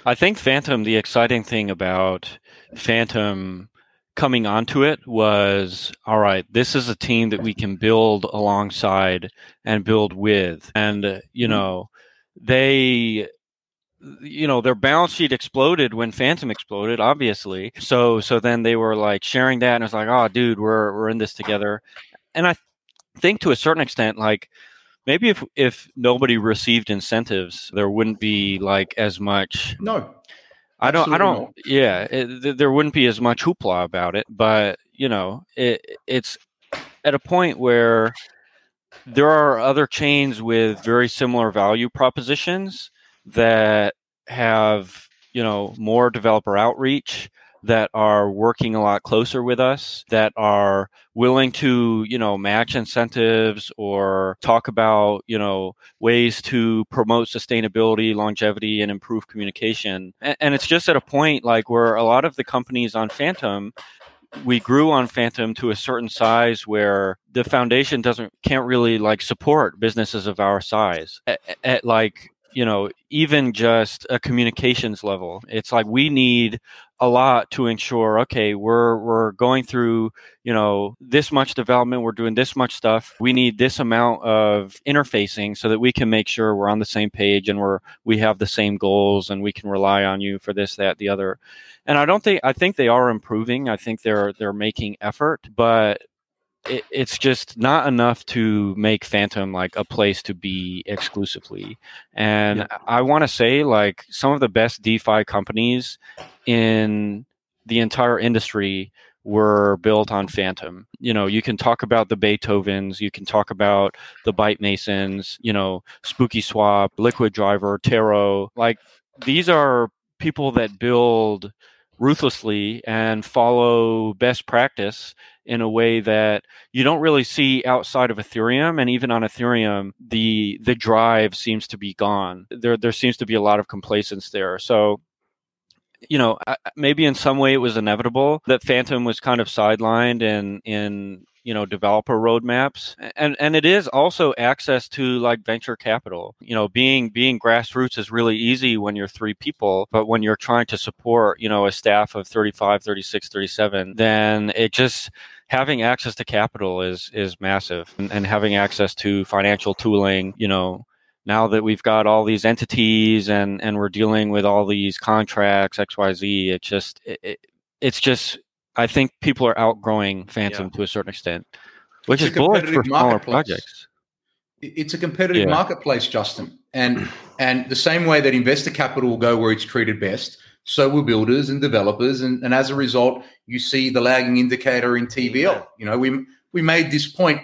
I think Fantom, the exciting thing about Fantom coming onto it was, all right, this is a team that we can build alongside and build with. And, you know, they, you know, their balance sheet exploded when Fantom exploded, obviously. So, so then they were like sharing that and it's like, oh, dude, we're, we're in this together. And I th- think to a certain extent, like, maybe if, if nobody received incentives, there wouldn't be like as much. No, I don't. I don't. Not. Yeah, it, there wouldn't be as much hoopla about it. But you know, it, it's at a point where there are other chains with very similar value propositions that have, you know, more developer outreach, that are working a lot closer with us, that are willing to, you know, match incentives or talk about, you know, ways to promote sustainability, longevity, and improve communication. And, and it's just at a point like where a lot of the companies on Fantom, we grew on Fantom to a certain size where the foundation doesn't can't really like support businesses of our size at, at like, you know, even just a communications level. It's like we need a lot to ensure, okay, we're we're going through, you know, this much development, we're doing this much stuff. We need this amount of interfacing so that we can make sure we're on the same page and we're we have the same goals and we can rely on you for this, that, the other. And I don't think I think they are improving. I think they're they're making effort, but it, it's just not enough to make Fantom like a place to be exclusively. And yeah. I want to say like some of the best DeFi companies in the entire industry were built on Fantom. You know, you can talk about the Beethovens, you can talk about the Byte Masons, you know, SpookySwap, Liquid Driver, Taro. Like, these are people that build ruthlessly and follow best practice in a way that you don't really see outside of Ethereum. And even on Ethereum, the the drive seems to be gone. There there seems to be a lot of complacence there. So, you know, maybe in some way it was inevitable that Fantom was kind of sidelined in, in you know, developer roadmaps. And and it is also access to like venture capital. You know, being being grassroots is really easy when you're three people, but when you're trying to support, you know, a staff of thirty-five, thirty-six, thirty-seven, then it just having access to capital is is massive. And, and having access to financial tooling, you know, now that we've got all these entities and, and we're dealing with all these contracts, X Y Z, it just, it, it, it's just, I think people are outgrowing Fantom yeah. to a certain extent, which it's is bullish for smaller projects. It's a competitive yeah. marketplace, Justin. And, and the same way that investor capital will go where it's treated best, so will builders and developers. And, and as a result, you see the lagging indicator in T V L. Yeah. You know, we, we made this point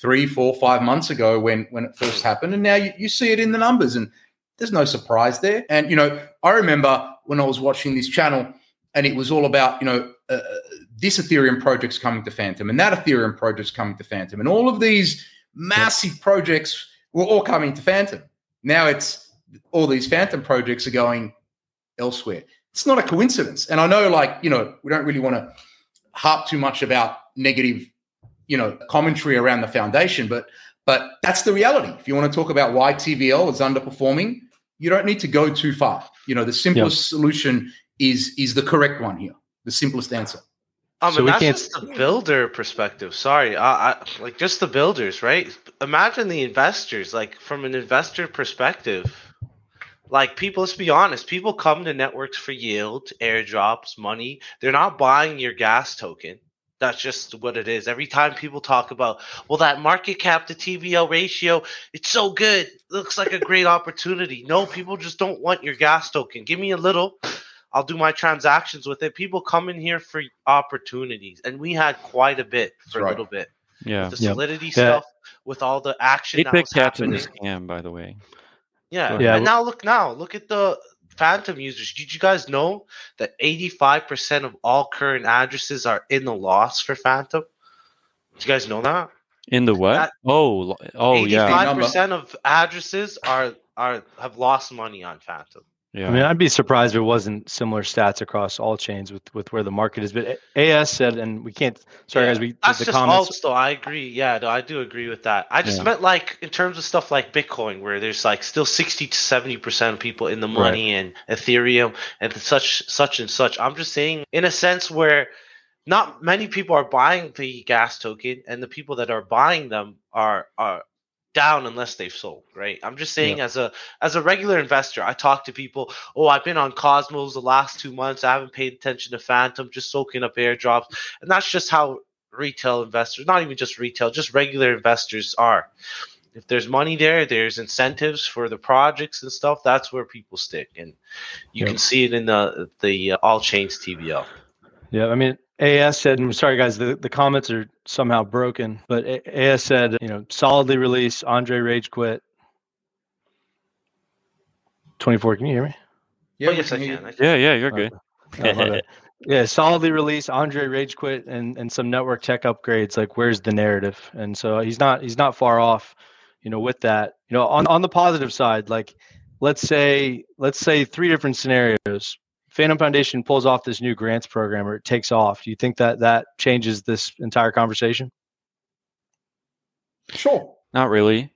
three, four, five months ago when, when it first happened. And now you, you see it in the numbers and there's no surprise there. And, you know, I remember when I was watching this channel and it was all about, you know, uh, this Ethereum project's coming to Fantom and that Ethereum project's coming to Fantom and all of these massive projects were all coming to Fantom. Now it's all these Fantom projects are going elsewhere. It's not a coincidence. And I know, like, you know, we don't really want to harp too much about negative, you know, commentary around the foundation, but but that's the reality. If you want to talk about why T V L is underperforming, you don't need to go too far. You know, the simplest yeah. solution is is the correct one here, the simplest answer. Um, so that's just the builder perspective. Sorry, I, I, like just the builders, right? Imagine the investors, like from an investor perspective. Like people, let's be honest, people come to networks for yield, airdrops, money. They're not buying your gas token. That's just what it is. Every time people talk about, well, that market cap to T V L ratio, it's so good. It looks like a great opportunity. No, people just don't want your gas token. Give me a little. I'll do my transactions with it. People come in here for opportunities, and we had quite a bit for right. a little bit. Yeah, with the Solidity yeah. stuff, with all the action it that was happening. It picked up in this scam, by the way. Yeah. yeah, and now look now, look at the Fantom users. Did you guys know that eighty-five percent of all current addresses are in the loss for Fantom? Did you guys know that? In the what? That oh, oh, eighty-five percent yeah. eighty-five percent of addresses are are have lost money on Fantom. Yeah, I mean, I'd be surprised if it wasn't similar stats across all chains with, with where the market is. But A S said, and we can't. Sorry, yeah, guys, we that's the just comments. Alts, though. I agree. Yeah, no, I do agree with that. I just yeah. meant like in terms of stuff like Bitcoin, where there's like still sixty to seventy percent of people in the money, right. and Ethereum and such, such and such. I'm just saying, in a sense, where not many people are buying the gas token, and the people that are buying them are are. down unless they've sold, right? I'm just saying yeah. as a as a regular investor, I talk to people, oh, I've been on Cosmos the last two months. I haven't paid attention to Fantom, just soaking up airdrops. And that's just how retail investors, not even just retail, just regular investors are. If there's money there, there's incentives for the projects and stuff, that's where people stick. And you yeah. can see it in the, the uh, All Chains T V L. Yeah, I mean, A S said, and sorry guys, the, the comments are somehow broken, but A S said, you know, solidly release, Andre rage quit. twenty-four, can you hear me? Yeah, oh, yes, I can. I can. Yeah, yeah, you're good. Oh, yeah, solidly release, Andre rage quit, and, and some network tech upgrades. Like, where's the narrative? And so he's not he's not far off, you know, with that. You know, on, on the positive side, like let's say let's say three different scenarios. Fantom Foundation pulls off this new grants program, or it takes off. Do you think that that changes this entire conversation? Sure. Not really.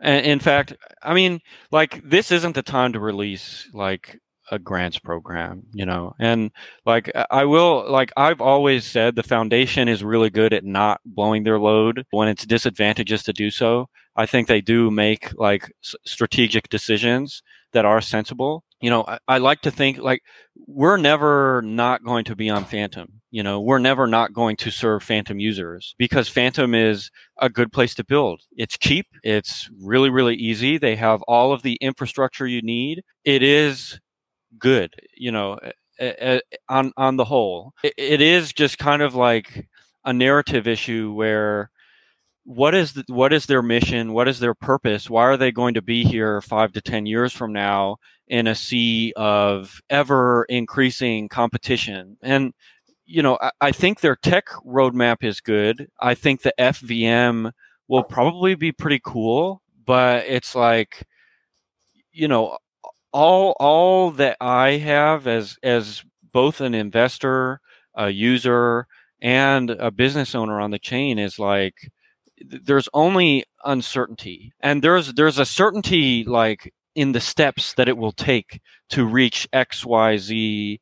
And in fact, I mean, like, this isn't the time to release like a grants program, you know. And like, I will, like, I've always said the foundation is really good at not blowing their load when it's disadvantageous to do so. I think they do make like s- strategic decisions that are sensible. You know, I, I like to think like we're never not going to be on Fantom. You know, we're never not going to serve Fantom users because Fantom is a good place to build. It's cheap. It's really, really easy. They have all of the infrastructure you need. It is good, you know, a, a, on, on the whole. It, it is just kind of like a narrative issue where What is the, what is their mission? What is their purpose? Why are they going to be here five to ten years from now in a sea of ever increasing competition? And, you know, I, I think their tech roadmap is good. I think the F V M will probably be pretty cool, but it's like, you know, all all that I have as as both an investor, a user, and a business owner on the chain is like, there's only uncertainty, and there's there's a certainty like in the steps that it will take to reach X Y Z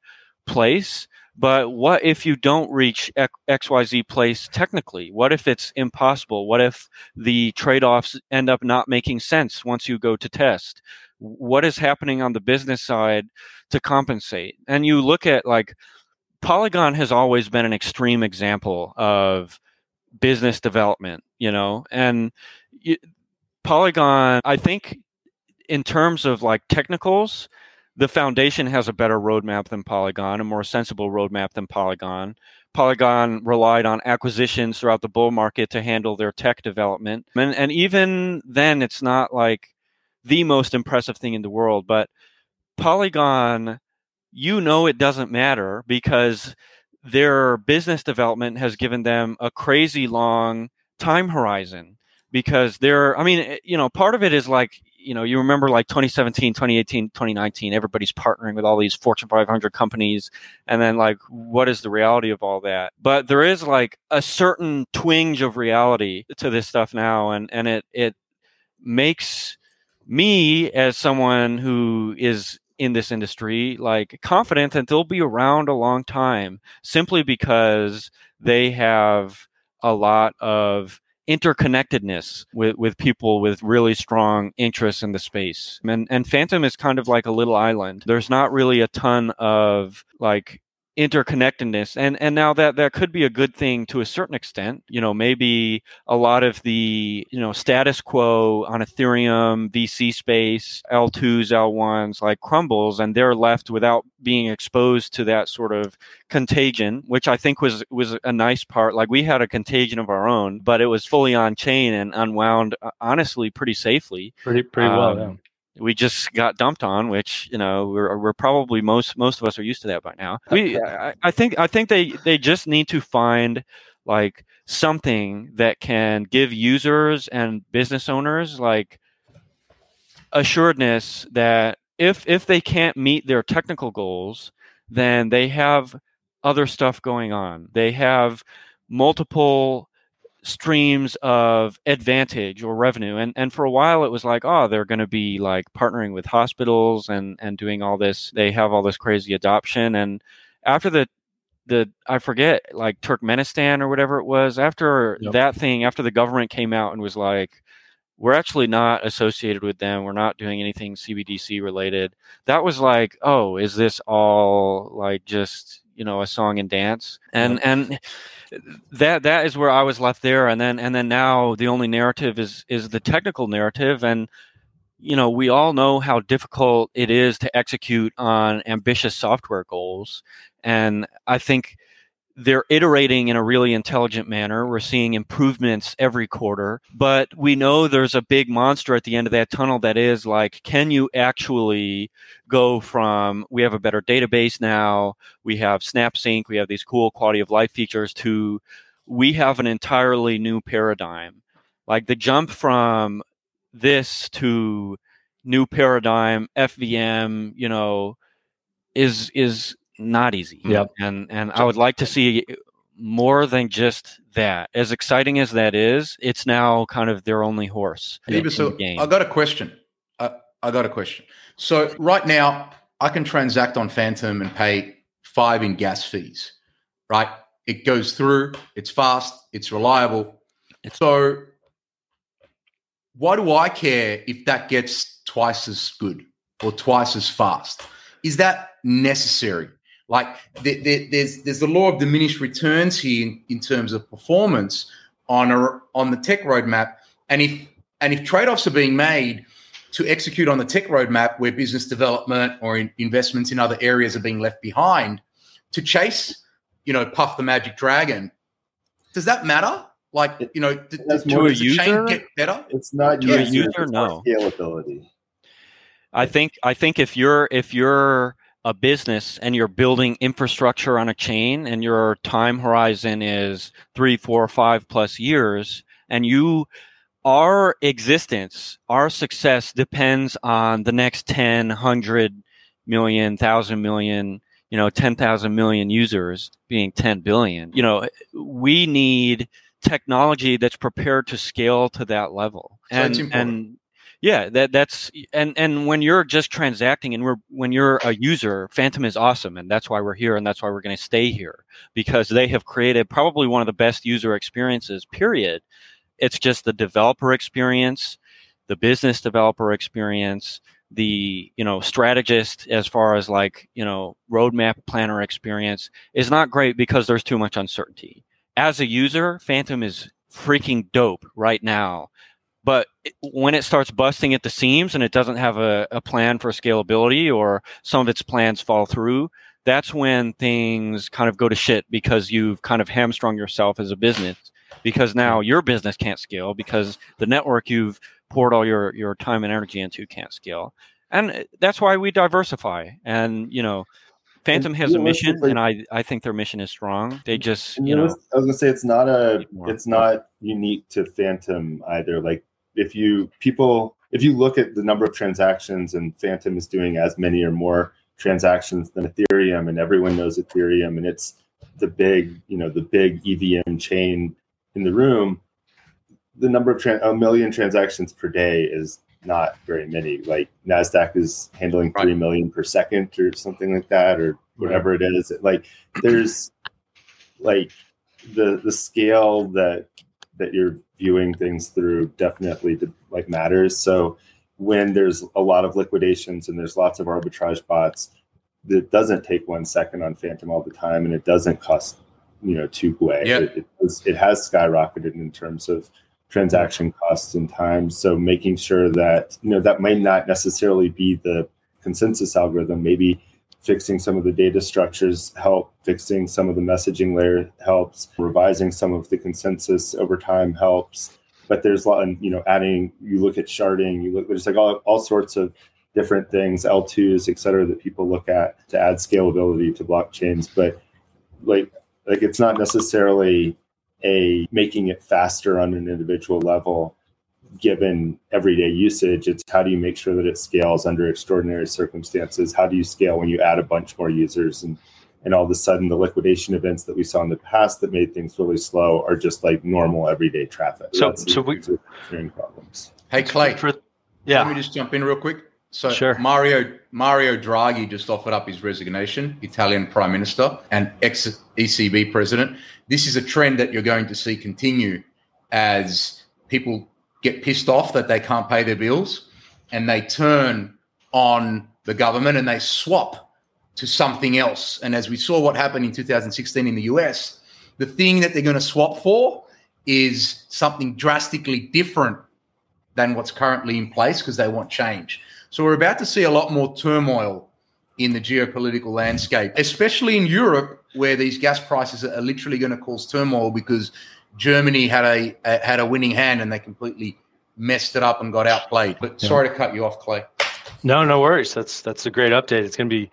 place. But what if you don't reach X Y Z place technically? What if it's impossible? What if the trade-offs end up not making sense once you go to test? What is happening on the business side to compensate? And you look at like Polygon has always been an extreme example of business development, you know, and you, Polygon, I think in terms of like technicals, the foundation has a better roadmap than Polygon, a more sensible roadmap than Polygon. Polygon relied on acquisitions throughout the bull market to handle their tech development. And, and even then, it's not like the most impressive thing in the world, but Polygon, you know, it doesn't matter because their business development has given them a crazy long time horizon. because there, I mean, you know, part of it is like, you know, you remember like twenty seventeen, twenty eighteen, twenty nineteen, everybody's partnering with all these Fortune five hundred companies. And then like, what is the reality of all that? But there is like a certain twinge of reality to this stuff now. And, and it, it makes me, as someone who is in this industry, like confident that they'll be around a long time simply because they have a lot of interconnectedness with, with people with really strong interests in the space. And and Fantom is kind of like a little island. There's not really a ton of like interconnectedness. And and now that that could be a good thing to a certain extent. You know, maybe a lot of the, you know, status quo on Ethereum, V C space, L twos, L ones like crumbles and they're left without being exposed to that sort of contagion, which I think was was a nice part. Like we had a contagion of our own, but it was fully on chain and unwound, uh, honestly, pretty safely. Pretty pretty um, well, yeah. We just got dumped on, which, you know, we're we're probably most most of us are used to that by now. We I, I think I think they, they just need to find like something that can give users and business owners like assuredness that if if they can't meet their technical goals, then they have other stuff going on. They have multiple streams of advantage or revenue. And and for a while it was like, oh, they're going to be like partnering with hospitals and, and doing all this. They have all this crazy adoption. And after the, the I forget, like Turkmenistan or whatever it was, after yep. that thing, after the government came out and was like, we're actually not associated with them. We're not doing anything C B D C related. That was like, oh, is this all like just, you know, a song and dance? And and that that is where I was left there. And then and then now the only narrative is is the technical narrative. And, you know, we all know how difficult it is to execute on ambitious software goals. And I think they're iterating in a really intelligent manner. We're seeing improvements every quarter. But we know there's a big monster at the end of that tunnel that is like, can you actually go from, we have a better database now, we have SnapSync, we have these cool quality of life features, to we have an entirely new paradigm. Like the jump from this to new paradigm, F V M, you know, is is... not easy. Yep. And and I would like to see more than just that. As exciting as that is, it's now kind of their only horse. Yep. In, so in the game. I got a question. I, I got a question. So right now, I can transact on Fantom and pay five in gas fees, right? It goes through. It's fast. It's reliable. It's- so why do I care if that gets twice as good or twice as fast? Is that necessary? Like there, there, there's there's the law of diminished returns here in, in terms of performance on a, on the tech roadmap, and if and if trade-offs are being made to execute on the tech roadmap where business development or in investments in other areas are being left behind to chase, you know, puff the magic dragon, does that matter? Like, you know, th- does the chain get better? It's not your yeah. user, it's no scalability. I think I think if you're if you're a business and you're building infrastructure on a chain and your time horizon is three, four, five plus years, and you, our existence, our success depends on the next ten, one hundred million, one thousand million, you know, ten thousand million users being ten billion. You know, we need technology that's prepared to scale to that level. So and, that's important. And, Yeah, that that's and, and when you're just transacting and we're when you're a user, Fantom is awesome, and that's why we're here and that's why we're going to stay here, because they have created probably one of the best user experiences, period. It's just the developer experience, the business developer experience, the, you know, strategist as far as like, you know, roadmap planner experience is not great because there's too much uncertainty. As a user, Fantom is freaking dope right now. But when it starts busting at the seams and it doesn't have a, a plan for scalability, or some of its plans fall through, that's when things kind of go to shit, because you've kind of hamstrung yourself as a business, because now your business can't scale because the network you've poured all your, your time and energy into can't scale. And that's why we diversify. And, you know, Fantom and has a mission, and I, I think their mission is strong. They just, you know, I was gonna say it's not a it's not unique to Fantom either. Like if you people if you look at the number of transactions, and Fantom is doing as many or more transactions than Ethereum, and everyone knows Ethereum, and it's the big you know the big E V M chain in the room. The number of trans- a million transactions per day is not very many. Like NASDAQ is handling three right. million per second or something like that, or whatever right. it is. Like there's like the the scale that that you're viewing things through definitely like matters. So when there's a lot of liquidations and there's lots of arbitrage bots, it doesn't take one second on Fantom all the time, and it doesn't cost you know two gwei. Yeah. It, it, it has skyrocketed in terms of transaction costs and time. So making sure that, you know, that might not necessarily be the consensus algorithm. Maybe fixing some of the data structures help, fixing some of the messaging layer helps, revising some of the consensus over time helps. But there's a lot of, you know, adding, you look at sharding, you look, there's like all, all sorts of different things, L twos, et cetera, that people look at to add scalability to blockchains. But like, like it's not necessarily a making it faster on an individual level, given everyday usage. It's how do you make sure that it scales under extraordinary circumstances? How do you scale when you add a bunch more users? And, and all of a sudden, the liquidation events that we saw in the past that made things really slow are just like normal everyday traffic. So, That's so we problems. Hey, Clay, yeah. Let me just jump in real quick. So sure. Mario Mario Draghi just offered up his resignation, Italian Prime Minister and ex-E C B President. This is a trend that you're going to see continue as people get pissed off that they can't pay their bills and they turn on the government and they swap to something else. And as we saw what happened in two thousand sixteen in the U S, the thing that they're going to swap for is something drastically different than what's currently in place because they want change. So we're about to see a lot more turmoil in the geopolitical landscape, especially in Europe, where these gas prices are literally going to cause turmoil because Germany had a, a had a winning hand and they completely messed it up and got outplayed. But yeah. Sorry to cut you off, Clay. No, no worries. That's that's a great update. It's going to be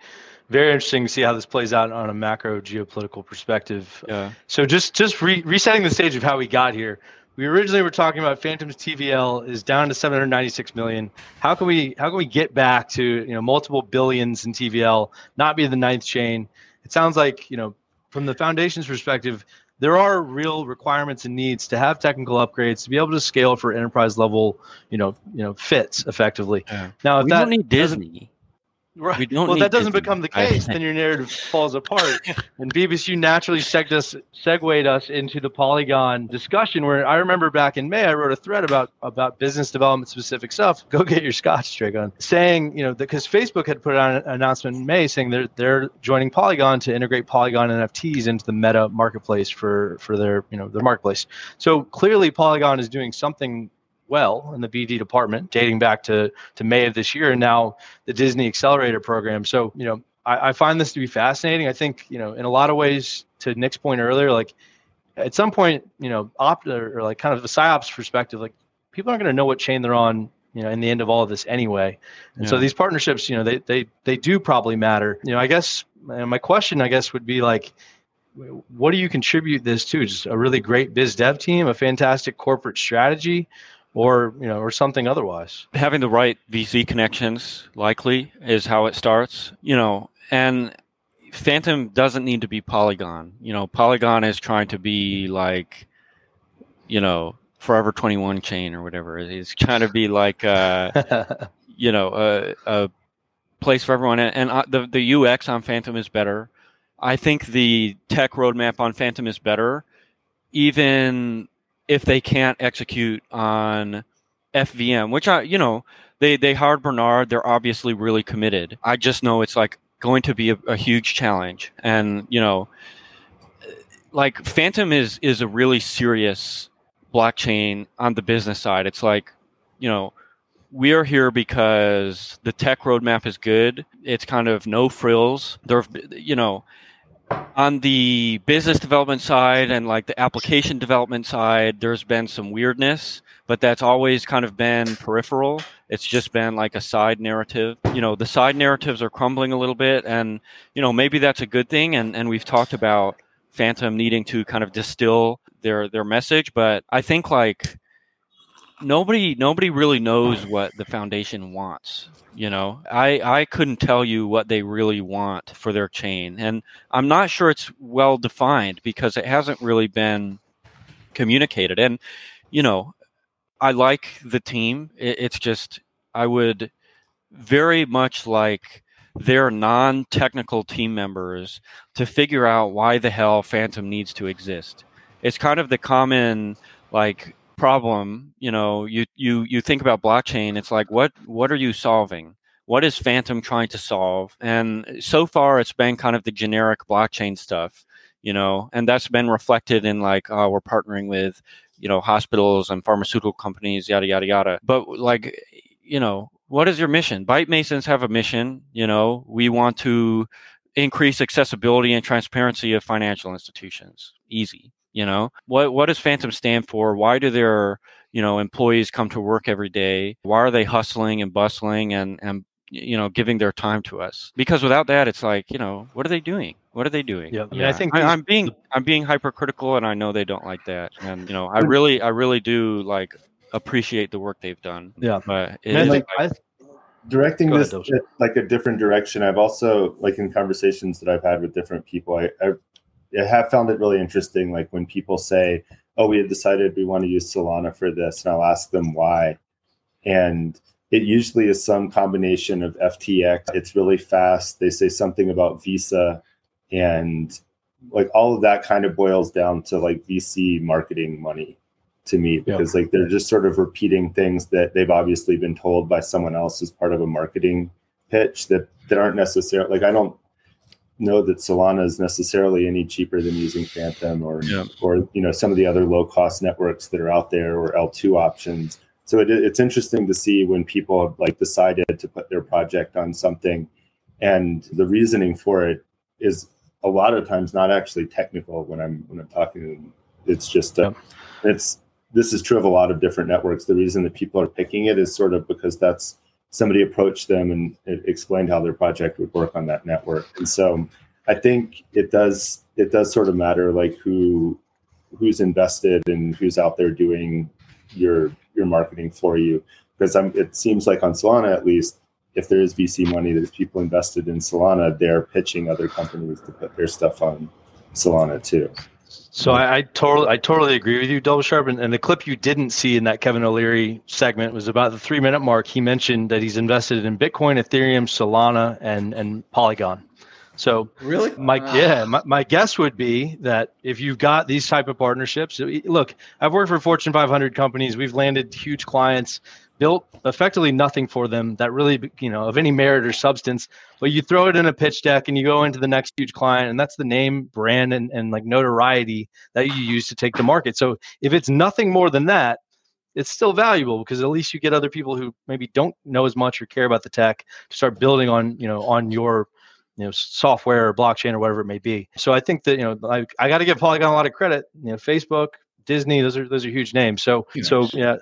very interesting to see how this plays out on a macro geopolitical perspective. Yeah. So just just re- resetting the stage of how we got here. We originally were talking about Fantom's T V L is down to seven hundred ninety-six million. How can we how can we get back to you know multiple billions in T V L, not be the ninth chain? It sounds like you know from the foundation's perspective, there are real requirements and needs to have technical upgrades to be able to scale for enterprise level you know you know fits effectively. Yeah. Now if we that don't need Disney. Right. We don't well, if that doesn't Disney. become the case, then your narrative falls apart. And Bebis, you naturally segued us, segued us into the Polygon discussion, where I remember back in May, I wrote a thread about, about business development specific stuff. Go get your scotch, Drakon. Saying, you know, because Facebook had put out an announcement in May saying they're they're joining Polygon to integrate Polygon N F Ts into the Meta marketplace for for their you know their marketplace. So clearly, Polygon is doing something well in the B D department, dating back to, to May of this year, and now the Disney Accelerator program. So, you know, I, I find this to be fascinating. I think, you know, in a lot of ways, to Nick's point earlier, like at some point, you know, opt or, or like kind of a PsyOps perspective, like people aren't going to know what chain they're on, you know, in the end of all of this anyway. And yeah. so these partnerships, you know, they they they do probably matter. You know, I guess and my question, I guess, would be like, what do you contribute this to? Just a really great biz dev team, a fantastic corporate strategy, or you know, or something otherwise. Having the right V C connections likely is how it starts, you know, and Fantom doesn't need to be Polygon. You know, Polygon is trying to be like, you know, Forever twenty-one chain or whatever. It's trying to be like, uh, you know, a, a place for everyone. And, and uh, the, the U X on Fantom is better. I think the tech roadmap on Fantom is better. Even if they can't execute on F V M, which I, you know, they, they hired Bernard, they're obviously really committed. I just know it's like going to be a, a huge challenge. And, you know, like Fantom is, is a really serious blockchain on the business side. It's like, you know, we are here because the tech roadmap is good. It's kind of no frills. There, you know, on the business development side and like the application development side, there's been some weirdness, but that's always kind of been peripheral. It's just been like a side narrative. You know, the side narratives are crumbling a little bit, and, you know, maybe that's a good thing. And, and we've talked about Fantom needing to kind of distill their, their message. But I think like nobody, nobody really knows what the foundation wants. You know, I, I couldn't tell you what they really want for their chain. And I'm not sure it's well defined because it hasn't really been communicated. And, you know, I like the team. It, it's just, I would very much like their non-technical team members to figure out why the hell Fantom needs to exist. It's kind of the common, like, problem. You know, you you you think about blockchain, it's like, what what are you solving? What is Fantom trying to solve? And so far it's been kind of the generic blockchain stuff, you know, and that's been reflected in like, oh, we're partnering with, you know, hospitals and pharmaceutical companies, yada yada yada. But like, you know, what is your mission? Byte Masons have a mission. You know, we want to increase accessibility and transparency of financial institutions. Easy. You know, what what does Fantom stand for? Why do their, you know, employees come to work every day? Why are they hustling and bustling and, and, you know, giving their time to us? Because without that, it's like, you know, what are they doing? What are they doing? Yeah, I mean, yeah. I think I, I'm being I'm being hypercritical, and I know they don't like that. And, you know, I really I really do like appreciate the work they've done. Yeah, but it is, like, I, directing ahead, this in, like a different direction. I've also, like, in conversations that I've had with different people, I. I I have found it really interesting, like when people say, oh, we had decided we want to use Solana for this, and I'll ask them why. And it usually is some combination of F T X. It's really fast. They say something about Visa, and like all of that kind of boils down to like V C marketing money to me, because yeah. like they're just sort of repeating things that they've obviously been told by someone else as part of a marketing pitch that, that aren't necessarily like, I don't know that Solana is necessarily any cheaper than using Fantom or yeah. or you know, some of the other low cost networks that are out there, or L two options. So it, it's interesting to see when people have like decided to put their project on something, and the reasoning for it is a lot of times not actually technical. When I'm when I'm talking to them, it's just a, yeah. it's this is true of a lot of different networks. The reason that people are picking it is sort of because that's somebody approached them and explained how their project would work on that network. And so I think it does it does sort of matter like who who's invested and who's out there doing your your marketing for you. Because I'm, it seems like on Solana, at least, if there is V C money, there's people invested in Solana, they're pitching other companies to put their stuff on Solana too. So I, I totally I totally agree with you, Double Sharp. And, and the clip you didn't see in that Kevin O'Leary segment was about the three-minute mark. He mentioned that he's invested in Bitcoin, Ethereum, Solana, and and Polygon. So really, my wow. yeah, my, my guess would be that if you've got these type of partnerships, look, I've worked for Fortune five hundred companies. We've landed huge clients, built effectively nothing for them that really, you know, of any merit or substance. But you throw it in a pitch deck and you go into the next huge client, and that's the name, brand, and, and like notoriety that you use to take the market. So if it's nothing more than that, it's still valuable, because at least you get other people who maybe don't know as much or care about the tech to start building on, you know, on your, you know, software or blockchain or whatever it may be. So I think that, you know, I, I got to give Polygon a lot of credit. You know, Facebook, Disney, those are those are huge names. So yes. so yeah.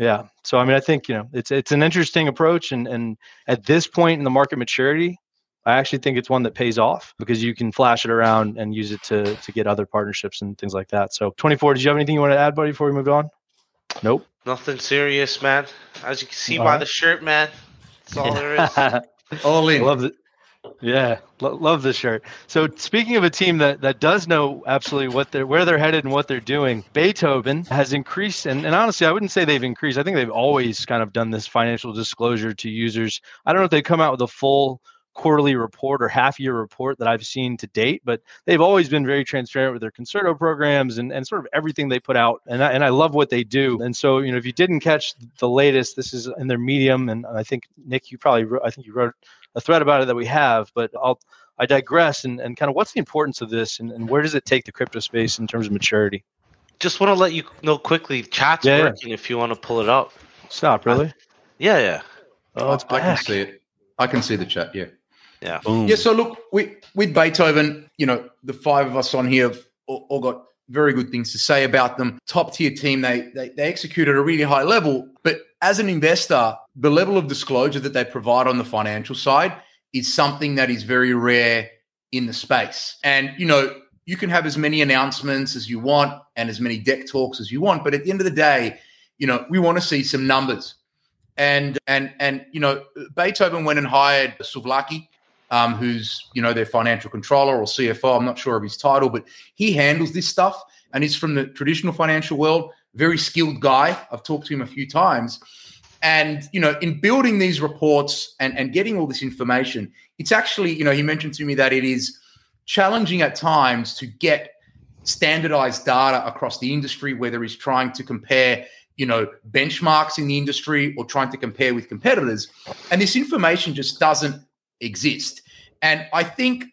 Yeah. So, I mean, I think, you know, it's it's an interesting approach. And, and at this point in the market maturity, I actually think it's one that pays off, because you can flash it around and use it to to get other partnerships and things like that. So, twenty-four, did you have anything you want to add, buddy, before we move on? Nope. Nothing serious, man. As you can see all by right. the shirt, man, that's all yeah. there is. All in. I love it. Yeah, lo- love this shirt. So speaking of a team that, that does know absolutely what they're where they're headed and what they're doing, Beethoven has increased, and, and honestly, I wouldn't say they've increased. I think they've always kind of done this financial disclosure to users. I don't know if they come out with a full quarterly report or half-year report that I've seen to date, but they've always been very transparent with their Concerto programs and, and sort of everything they put out. And I, and I love what they do. And so, you know, if you didn't catch the latest, this is in their Medium. And I think, Nick, you probably, I think you wrote a thread about it that we have, but I'll, I digress and, and kind of what's the importance of this, and, and where does it take the crypto space in terms of maturity? Just want to let you know quickly, chat's yeah, working yeah. if you want to pull it up. Stop, really? I, yeah, yeah. Oh, it's I can see it. I can see the chat, yeah. Yeah. Boom. Yeah. So look, we, with Beethoven, you know, the five of us on here have all, all got very good things to say about them. Top tier team. They, they they execute at a really high level. But as an investor, the level of disclosure that they provide on the financial side is something that is very rare in the space. And, you know, you can have as many announcements as you want and as many deck talks as you want. But at the end of the day, you know, we want to see some numbers. And, and and you know, Beethoven went and hired Solidly, um, who's, you know, their financial controller or C F O. I'm not sure of his title, but he handles this stuff and he's from the traditional financial world, very skilled guy. I've talked to him a few times. And, you know, in building these reports and, and getting all this information, it's actually, you know, he mentioned to me that it is challenging at times to get standardized data across the industry, whether he's trying to compare, you know, benchmarks in the industry or trying to compare with competitors. And this information just doesn't exist. And I think,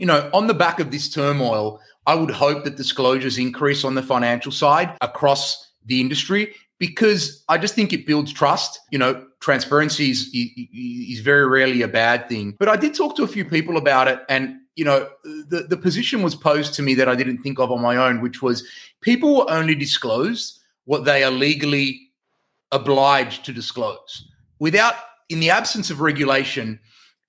you know, on the back of this turmoil, I would hope that disclosures increase on the financial side across the industry, because I just think it builds trust. You know, transparency is, is very rarely a bad thing. But I did talk to a few people about it, and, you know, the, the position was posed to me that I didn't think of on my own, which was people were only disclosed what they are legally obliged to disclose. Without, in the absence of regulation,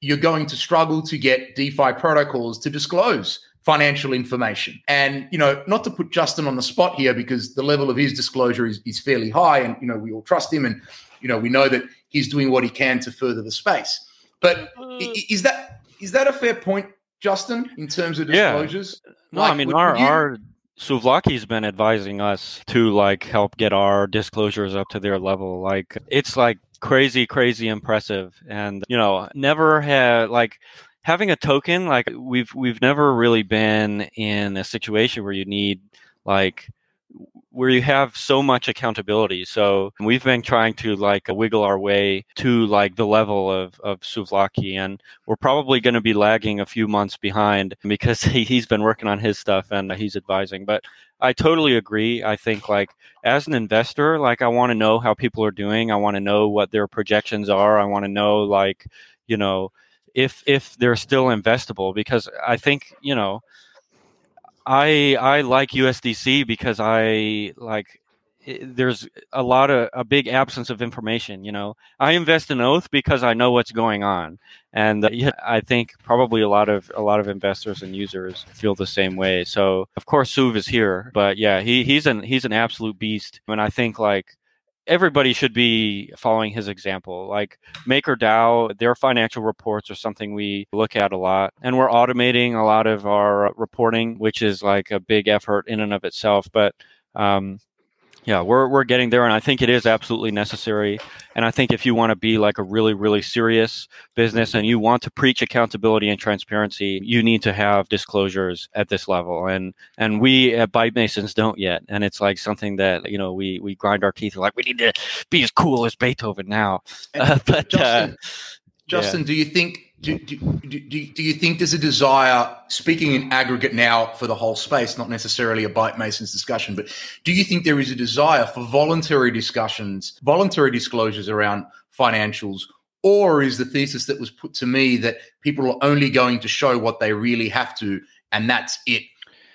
you're going to struggle to get DeFi protocols to disclose financial information. And, you know, not to put Justin on the spot here, because the level of his disclosure is, is fairly high and, you know, we all trust him and, you know, we know that he's doing what he can to further the space. But is that is that a fair point, Justin, in terms of disclosures? Yeah. No, like, I mean, would, our, would you- our- Suvlaki's been advising us to, like, help get our disclosures up to their level. Like, it's, like, crazy, crazy impressive. And, you know, never had, like, having a token, like, we've we've never really been in a situation where you need, like, where you have so much accountability. So we've been trying to, like, wiggle our way to, like, the level of, of Souvlaki, and we're probably going to be lagging a few months behind because he, he's been working on his stuff and he's advising. But I totally agree. I think, like, as an investor, like, I want to know how people are doing. I want to know what their projections are. I want to know, like, you know, if if they're still investable, because I think, you know, I I like U S D C because I like there's a lot of a big absence of information. You know, I invest in Oath because I know what's going on, and uh, yeah, I think probably a lot of a lot of investors and users feel the same way. So of course Suv is here, but yeah, he he's an he's an absolute beast, and I think, like, everybody should be following his example. Like MakerDAO, their financial reports are something we look at a lot. And we're automating a lot of our reporting, which is, like, a big effort in and of itself. But um, yeah, we're we're getting there. And I think it is absolutely necessary. And I think if you want to be, like, a really, really serious business and you want to preach accountability and transparency, you need to have disclosures at this level. And and we at Byte Masons don't yet. And it's, like, something that, you know, we we grind our teeth. We're like, we need to be as cool as Beethoven now. Uh, but Justin, uh, Justin yeah. do you think do, do, do, do you think there's a desire, speaking in aggregate now for the whole space, not necessarily a Byte Masons discussion, but do you think there is a desire for voluntary discussions, voluntary disclosures around financials? Or is the thesis that was put to me that people are only going to show what they really have to, and that's it?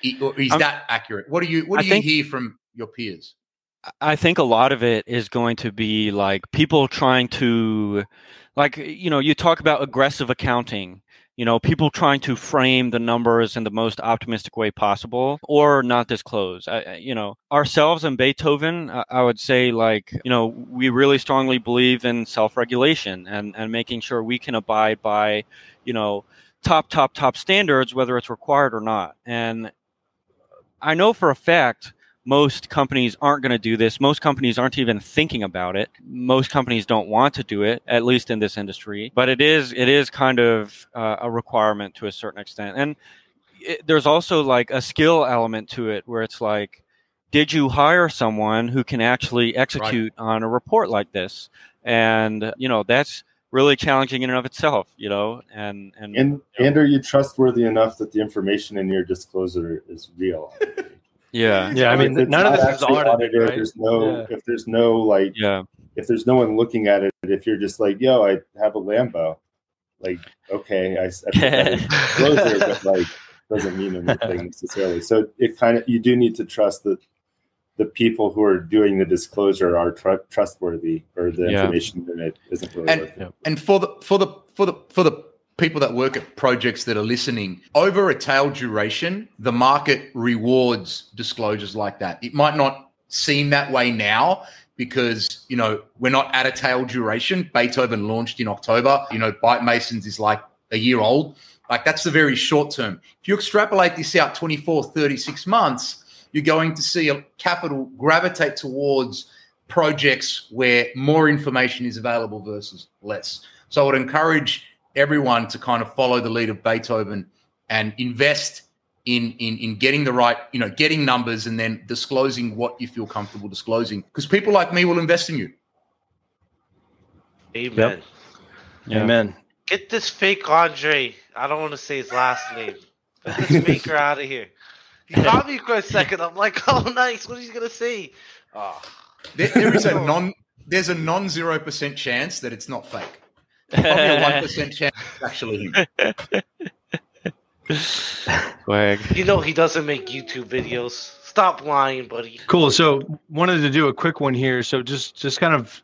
Is that I'm, accurate? What do you, what do I you think, hear from your peers? I think a lot of it is going to be, like, people trying to, like, you know, you talk about aggressive accounting, you know, people trying to frame the numbers in the most optimistic way possible or not disclose. I, you know, ourselves and Beethoven, I, I would say, like, you know, we really strongly believe in self-regulation and, and making sure we can abide by, you know, top, top, top standards, whether it's required or not. And I know for a fact most companies aren't going to do this. Most companies aren't even thinking about it. Most companies don't want to do it, at least in this industry. But it is it is kind of uh, a requirement to a certain extent. And it, there's also, like, a skill element to it where it's like, did you hire someone who can actually execute right on a report like this? And, you know, that's really challenging in and of itself, you know. And and, and, you know, and are you trustworthy enough that the information in your disclosure is real? Yeah, yeah. I mean, it's none of this is audited. audited right? There's no, yeah. if there's no like, yeah. if there's no one looking at it, if you're just like, yo, I have a Lambo, like, okay, I, I put that in disclosure, but like, doesn't mean anything necessarily. So it kind of, you do need to trust that the people who are doing the disclosure are tr- trustworthy, or the yeah. information in it isn't really. And, worth it. And for the for the for the for the people that work at projects that are listening, over a tail duration, the market rewards disclosures like that. It might not seem that way now, because, you know, we're not at a tail duration. Beethoven launched in October. You know, Byte Masons is like a year old. Like, that's the very short term. If you extrapolate this out twenty-four, thirty-six months, you're going to see a capital gravitate towards projects where more information is available versus less. So I would encourage everyone to kind of follow the lead of Beethoven and invest in in in getting the right, you know, getting numbers and then disclosing what you feel comfortable disclosing, because people like me will invest in you. Amen. Yep. Yeah. Amen. Get this fake Andre. I don't want to say his last name. Get this faker out of here. He caught me for a second. I'm like, oh, nice. What are you gonna say? Oh. There, there is a non. There's a non zero percent chance that it's not fake. Probably a one percent chance it's actually him. Swag. You know he doesn't make YouTube videos. Stop lying, buddy. Cool. So wanted to do a quick one here. So just just kind of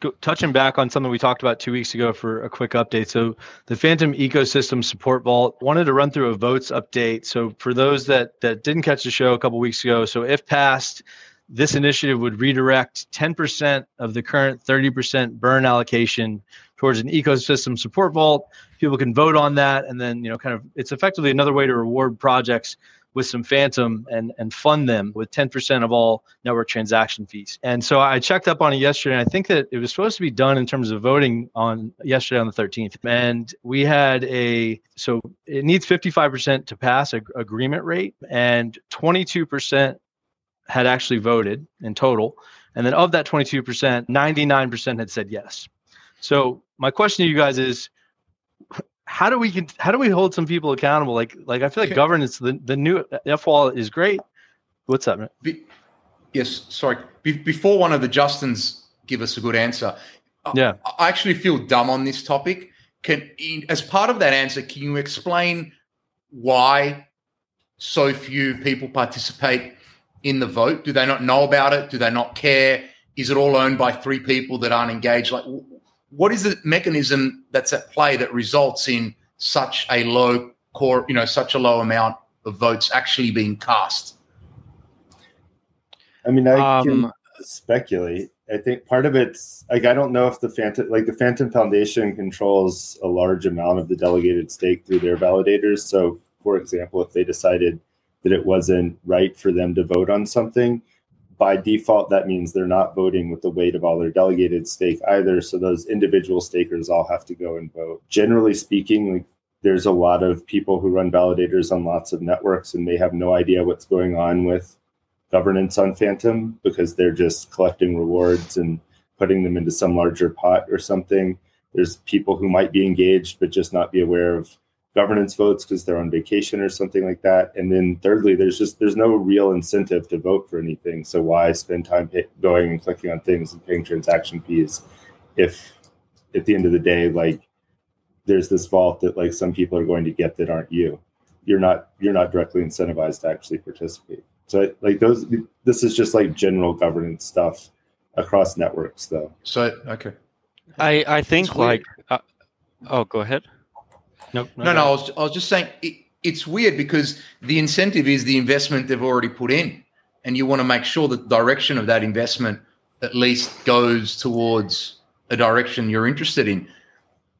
go, touching back on something we talked about two weeks ago for a quick update. So the Fantom Ecosystem Support Vault, wanted to run through a votes update. So for those that that didn't catch the show a couple weeks ago, so if passed, this initiative would redirect ten percent of the current thirty percent burn allocation towards an ecosystem support vault. People can vote on that, and then, you know, kind of, it's effectively another way to reward projects with some Fantom and and fund them with ten percent of all network transaction fees. And so I checked up on it yesterday, and I think that it was supposed to be done in terms of voting on yesterday on the thirteenth. And we had a, so it needs fifty-five percent to pass an agreement rate, and twenty-two percent had actually voted in total. And then of that twenty-two percent, ninety-nine percent had said yes. So my question to you guys is, how do we how do we hold some people accountable? Like like I feel like governance, the, the new F wallet is great. What's up, man? Be, yes, sorry. Be, before one of the Justins give us a good answer, yeah, I, I actually feel dumb on this topic. Can as part of that answer, can you explain why so few people participate in the vote? Do they not know about it? Do they not care? Is it all owned by three people that aren't engaged? Like, what is the mechanism that's at play that results in such a low core, you know, such a low amount of votes actually being cast? I mean, I um, can speculate. I think part of it's like, I don't know if the Fantom, like the Fantom Foundation controls a large amount of the delegated stake through their validators. So, for example, if they decided that it wasn't right for them to vote on something, by default, that means they're not voting with the weight of all their delegated stake either. So those individual stakers all have to go and vote. Generally speaking, like, there's a lot of people who run validators on lots of networks, and they have no idea what's going on with governance on Fantom, because they're just collecting rewards and putting them into some larger pot or something. There's people who might be engaged but just not be aware of governance votes because they're on vacation or something like that. And then thirdly, there's just there's no real incentive to vote for anything. So why spend time pay, going and clicking on things and paying transaction fees if at the end of the day, like, there's this vault that like some people are going to get that aren't you. You're not you're not directly incentivized to actually participate. So like those this is just like general governance stuff across networks though. So okay. I I think like uh, oh go ahead. Nope, no, no, no. I was, I was just saying it, it's weird because the incentive is the investment they've already put in, and you want to make sure that the direction of that investment at least goes towards a direction you're interested in.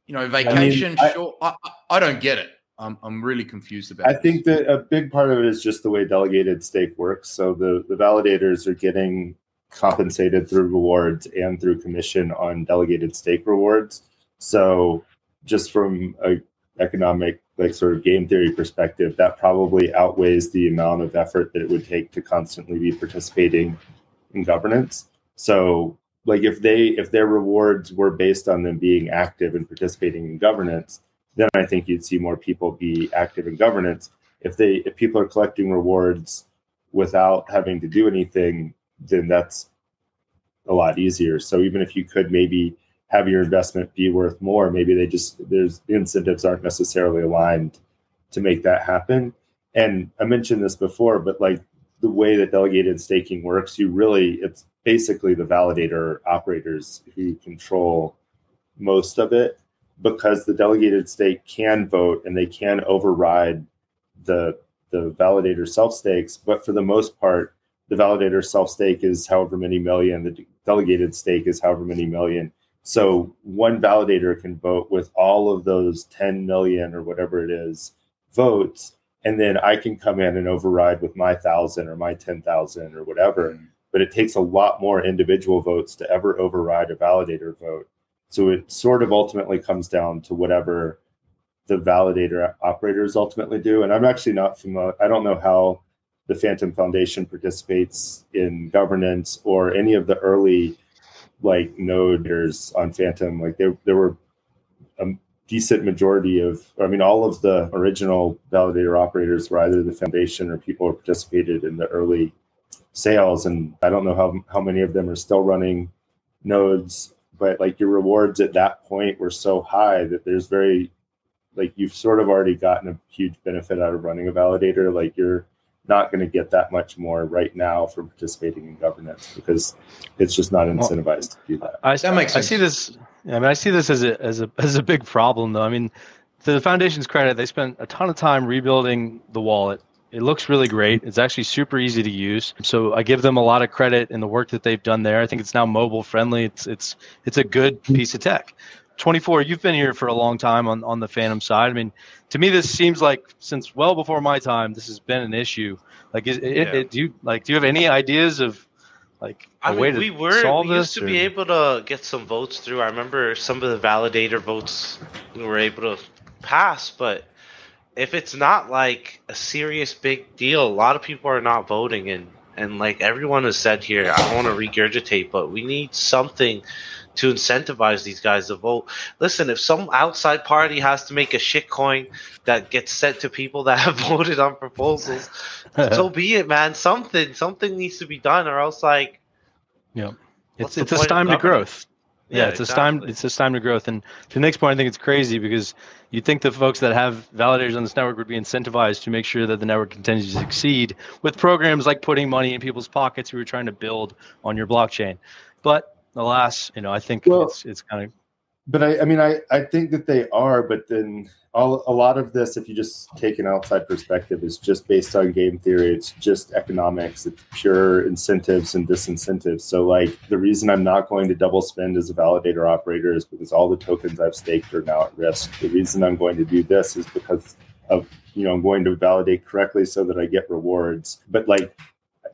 You know, vacation, I mean, sure. I, I, I don't get it. I'm I'm really confused about it. I this. think that a big part of it is just the way delegated stake works. So the, the validators are getting compensated through rewards and through commission on delegated stake rewards. So just from a economic, like, sort of game theory perspective, that probably outweighs the amount of effort that it would take to constantly be participating in governance. So like if they if their rewards were based on them being active and participating in governance, then I think you'd see more people be active in governance. If they if people are collecting rewards without having to do anything, then that's a lot easier. So even if you could maybe have your investment be worth more. Maybe they just, there's the incentives aren't necessarily aligned to make that happen. And I mentioned this before, but like the way that delegated staking works, you really, it's basically the validator operators who control most of it, because the delegated stake can vote and they can override the the validator self-stakes. But for the most part, the validator self-stake is however many million, the delegated stake is however many million. So one validator can vote with all of those ten million or whatever it is votes, and then I can come in and override with my thousand or my ten thousand or whatever. Mm. But it takes a lot more individual votes to ever override a validator vote. So it sort of ultimately comes down to whatever the validator operators ultimately do. And I'm actually not familiar. I don't know how the Fantom Foundation participates in governance or any of the early like noders on Fantom. Like there, there were a decent majority of, I mean, all of the original validator operators were either the foundation or people who participated in the early sales. And I don't know how, how many of them are still running nodes, but like your rewards at that point were so high that there's very, like you've sort of already gotten a huge benefit out of running a validator. Like you're not going to get that much more right now for participating in governance because it's just not incentivized well, to do that. I, that makes sense. I see this. I mean, I see this as a, as a, as a big problem though. I mean, to the foundation's credit, they spent a ton of time rebuilding the wallet. It looks really great. It's actually super easy to use. So I give them a lot of credit in the work that they've done there. I think it's now mobile friendly. It's it's it's a good piece of tech. twenty-four, you've been here for a long time on, on the Fantom side. I mean, to me, this seems like since well before my time, this has been an issue. Like, is, it, yeah. it, do you like do you have any ideas of like a I mean, way to we were, solve we this? We used to or? be able to get some votes through. I remember some of the validator votes we were able to pass, but if it's not like a serious big deal, a lot of people are not voting, and, and like everyone has said here, I don't want to regurgitate, but we need something to incentivize these guys to vote. Listen, if some outside party has to make a shitcoin that gets sent to people that have voted on proposals, so be it, man. Something, something needs to be done, or else like, yeah, it's it's a time to growth. Yeah, yeah, it's exactly. a time. It's a time to growth. And to Nick's point, I think it's crazy because you think the folks that have validators on this network would be incentivized to make sure that the network continues to succeed with programs like putting money in people's pockets who are trying to build on your blockchain. But alas, you know, I think well, it's it's kind of. But I, I mean, I, I think that they are. But then all, a lot of this, if you just take an outside perspective, is just based on game theory. It's just economics. It's pure incentives and disincentives. So like the reason I'm not going to double spend as a validator operator is because all the tokens I've staked are now at risk. The reason I'm going to do this is because of, you know, I'm going to validate correctly so that I get rewards. But like,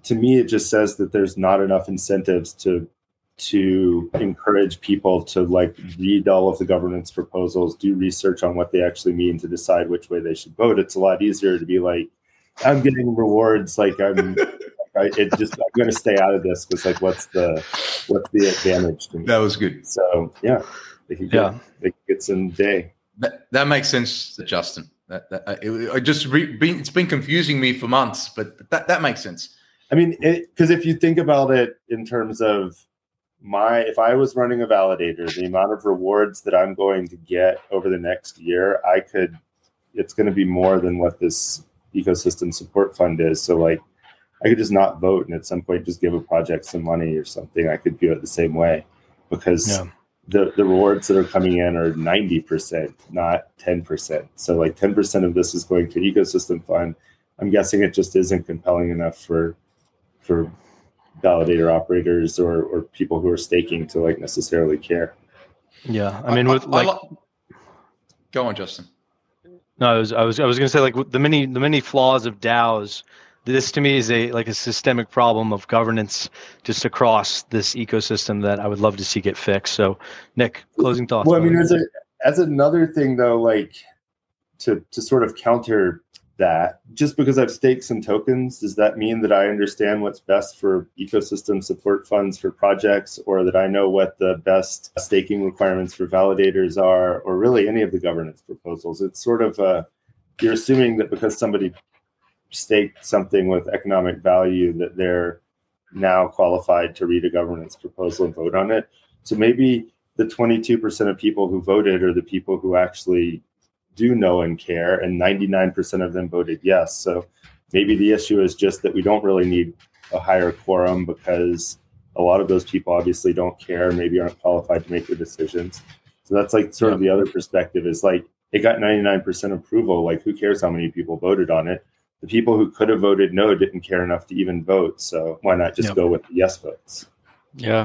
to me, it just says that there's not enough incentives to to encourage people to like read all of the governance proposals, do research on what they actually mean to decide which way they should vote. It's a lot easier to be like, I'm getting rewards. Like I'm, I, it just, I'm going to stay out of this because like, what's the, what's the advantage to me? That was good. So yeah, they can get, yeah. they can get some day. That, that makes sense, Justin. That, that I, it, I just re, been, it's been confusing me for months, but, but that that makes sense. I mean, because if you think about it in terms of my, if I was running a validator, the amount of rewards that I'm going to get over the next year, I could, it's going to be more than what this ecosystem support fund is. So like, I could just not vote and at some point just give a project some money or something. I could do it the same way because yeah. the, the rewards that are coming in are ninety percent, not ten percent. So like ten percent of this is going to ecosystem fund. I'm guessing it just isn't compelling enough for, for, validator operators or, or people who are staking to like necessarily care. Yeah, I mean, with I, I, like, I lo- go on, Justin. No, I was, I was, I was going to say like the many, the many flaws of DAOs. This to me is a like a systemic problem of governance just across this ecosystem that I would love to see get fixed. So, Nick, closing thoughts. Well, I mean, as a, as another thing though, like to to sort of counter that, just because I've staked some tokens, does that mean that I understand what's best for ecosystem support funds for projects, or that I know what the best staking requirements for validators are, or really any of the governance proposals? It's sort of a, you're assuming that because somebody staked something with economic value that they're now qualified to read a governance proposal and vote on it. So maybe the twenty-two percent of people who voted are the people who actually do know and care, and ninety-nine percent of them voted yes. So maybe the issue is just that we don't really need a higher quorum because a lot of those people obviously don't care, maybe aren't qualified to make the decisions. So that's like sort of the other perspective is like, it got ninety-nine percent approval. Like, who cares how many people voted on it? The people who could have voted no didn't care enough to even vote. So why not just yep. go with the yes votes? Yeah.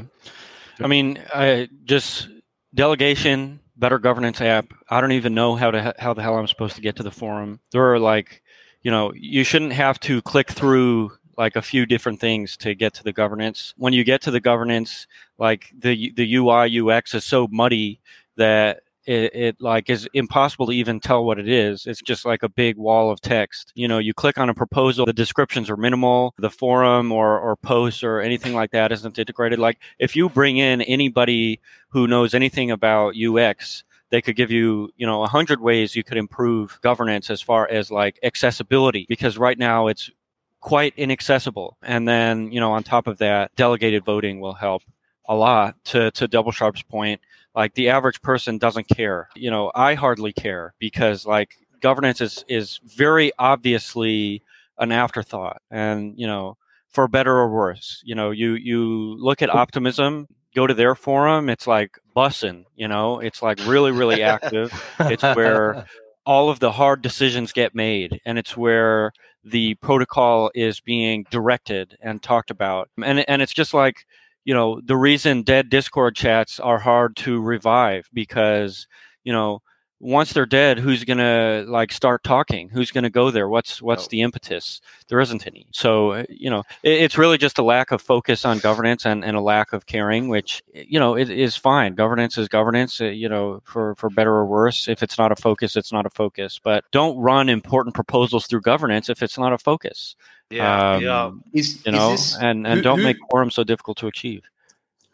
I mean, I just delegation, better governance app. I don't even know how to how the hell I'm supposed to get to the forum. There are like, you know, you shouldn't have to click through like a few different things to get to the governance. When you get to the governance, like the the U I U X is so muddy that It, it like is impossible to even tell what it is. It's just like a big wall of text. You know, you click on a proposal, the descriptions are minimal, the forum or, or posts or anything like that isn't integrated. Like if you bring in anybody who knows anything about U X, they could give you, you know, a hundred ways you could improve governance as far as like accessibility, because right now it's quite inaccessible. And then, you know, on top of that, delegated voting will help a lot. To, to Double Sharp's point, like the average person doesn't care. You know, I hardly care because like governance is, is very obviously an afterthought. And, you know, for better or worse, you know, you, you look at Optimism, go to their forum. It's like bussin', you know, it's like really, really active. It's where all of the hard decisions get made. And it's where the protocol is being directed and talked about. And, and it's just like, you know, the reason dead Discord chats are hard to revive because, you know, once they're dead, who's going to like start talking? Who's going to go there? What's what's no. the impetus? There isn't any. So, you know, it, it's really just a lack of focus on governance and, and a lack of caring, which, you know, it is fine. Governance is governance, uh, you know, for, for better or worse. If it's not a focus, it's not a focus. But don't run important proposals through governance if it's not a focus. Yeah, um, yeah. Is, you know, is this, and, and who, don't who, make quorum so difficult to achieve.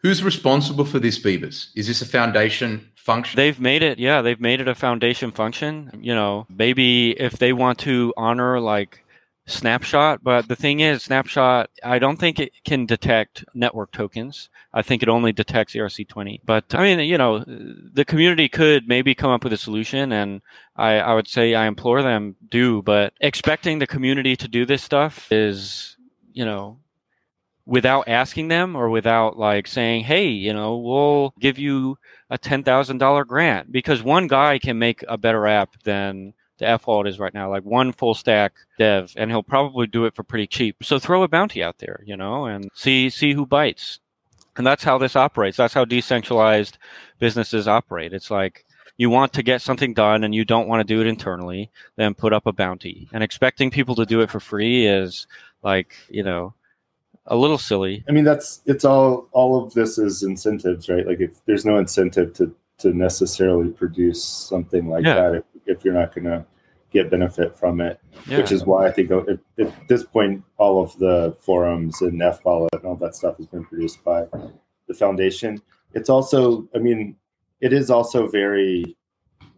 Who's responsible for this, Bebis? Is this a foundation function? They've made it, yeah, they've made it a foundation function. You know, maybe if they want to honor like Snapshot, but the thing is, Snapshot, I don't think it can detect network tokens. I think it only detects E R C twenty. But I mean, you know, the community could maybe come up with a solution, and I, I would say I implore them do, but expecting the community to do this stuff is, you know, without asking them or without like saying, hey, you know, we'll give you a ten thousand dollars grant because one guy can make a better app than the F-Vault is right now, like one full stack dev, and he'll probably do it for pretty cheap. So throw a bounty out there, you know, and see see who bites. And that's how this operates. That's how decentralized businesses operate. It's like you want to get something done and you don't want to do it internally, then put up a bounty. And expecting people to do it for free is like, you know, a little silly. I mean, that's it's all all of this is incentives, right? Like if there's no incentive to to necessarily produce something like yeah. that if, if you're not going to get benefit from it, yeah. which is why I think at, at this point, all of the forums and F-Wallet and all that stuff has been produced by the foundation. It's also, I mean, it is also very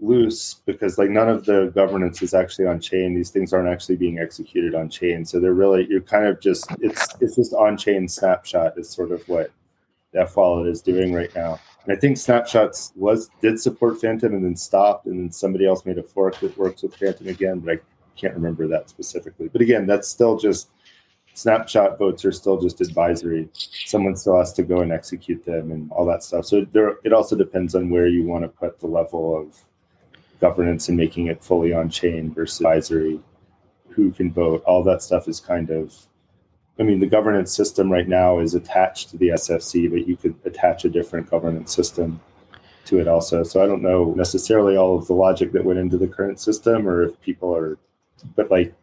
loose because like none of the governance is actually on chain. These things aren't actually being executed on chain. So they're really, you're kind of just, it's it's just on chain Snapshot is sort of what F-Wallet is doing right now. And I think Snapshots was did support Fantom and then stopped, and then somebody else made a fork that works with Fantom again, but I can't remember that specifically. But again, that's still just Snapshot votes are still just advisory. Someone still has to go and execute them and all that stuff. So there, it also depends on where you want to put the level of governance and making it fully on chain versus advisory, who can vote. All that stuff is kind of, I mean, the governance system right now is attached to the S F C, but you could attach a different governance system to it also. So I don't know necessarily all of the logic that went into the current system or if people are, but like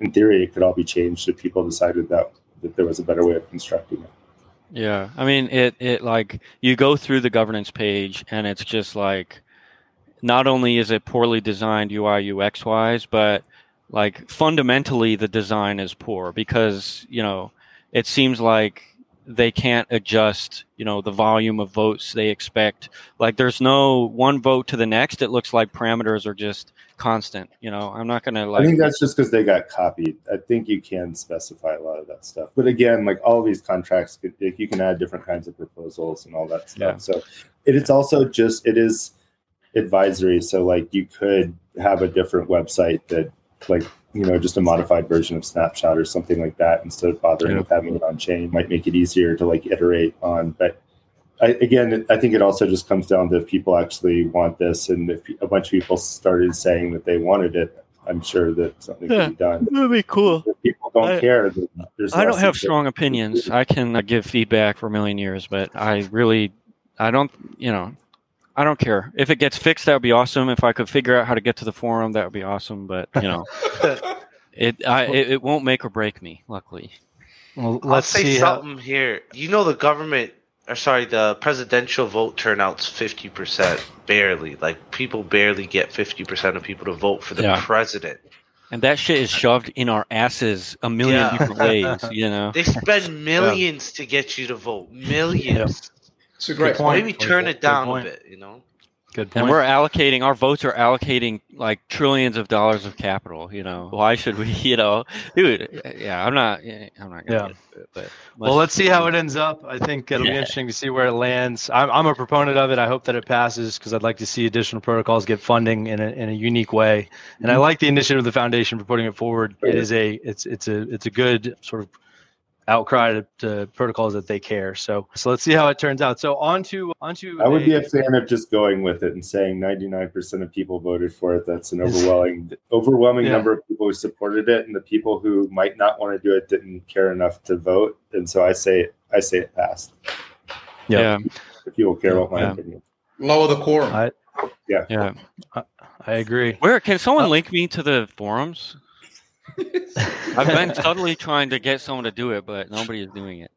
in theory, it could all be changed if people decided that, that there was a better way of constructing it. Yeah. I mean, it, it like you go through the governance page and it's just like, not only is it poorly designed U I U X wise, but like fundamentally the design is poor because, you know, it seems like they can't adjust, you know, the volume of votes they expect. Like, there's no one vote to the next. It looks like parameters are just constant. You know, I'm not going to like. I think that's just because they got copied. I think you can specify a lot of that stuff. But again, like all these contracts, you can add different kinds of proposals and all that stuff. Yeah. So it is also just, it is advisory. So like you could have a different website that like, you know, just a modified version of Snapshot or something like that instead of bothering yeah. with having it on chain might make it easier to like iterate on. But I, again, I think it also just comes down to if people actually want this, and if a bunch of people started saying that they wanted it, I'm sure that something yeah, could be done. It would be cool. If people don't I, care. There's I don't have strong opinions. I can uh, give feedback for a million years, but I really, I don't, you know, I don't care. If it gets fixed, that would be awesome. If I could figure out how to get to the forum, that would be awesome. But, you know, it, I, it it won't make or break me, luckily. Well, let's I'll say see something how... here. You know the government, or sorry, the presidential vote turnout's fifty percent, barely. Like, people barely get fifty percent of people to vote for the yeah. president. And that shit is shoved in our asses a million yeah. different ways, you know. They spend millions yeah. to get you to vote. Millions. Yeah. It's a great point. Maybe turn it down a bit, you know. Good point. And we're allocating, our votes are allocating like trillions of dollars of capital, you know. Why should we, you know, dude? Yeah, I'm not, I'm not gonna. Yeah. Get it, but well, let's see how it ends up. I think it'll yeah. be interesting to see where it lands. I'm, I'm a proponent of it. I hope that it passes because I'd like to see additional protocols get funding in a in a unique way. And mm-hmm. I like the initiative of the foundation for putting it forward. It is a, it's it's a it's a good sort of outcry to, to protocols that they care. So so let's see how it turns out. So on to, on to I would a, be a fan of just going with it and saying ninety-nine percent of people voted for it. That's an overwhelming overwhelming yeah. number of people who supported it, and the people who might not want to do it didn't care enough to vote. And so I say I say it passed. Yeah. If people care yeah. about my yeah. opinion. Lower the quorum. I, yeah. Yeah. I, I agree. Where can someone uh, link me to the forums? I've been totally trying to get someone to do it, but nobody is doing it.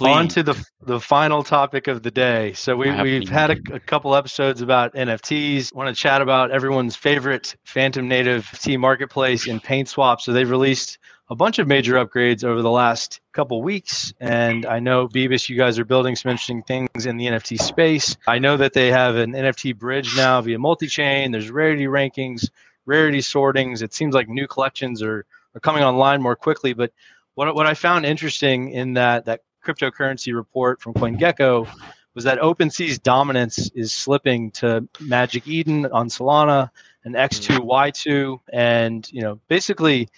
On to the the final topic of the day. So we, we've had a, a couple episodes about N F Ts. Want to chat about everyone's favorite Fantom native N F T marketplace in PaintSwap. So they've released a bunch of major upgrades over the last couple weeks. And I know, Bebis, you guys are building some interesting things in the N F T space. I know that they have an N F T bridge now via multi-chain. There's rarity rankings, rarity sortings. It seems like new collections are, are coming online more quickly. But what what I found interesting in that, that cryptocurrency report from CoinGecko was that OpenSea's dominance is slipping to Magic Eden on Solana and X two Y two. And, you know, basically,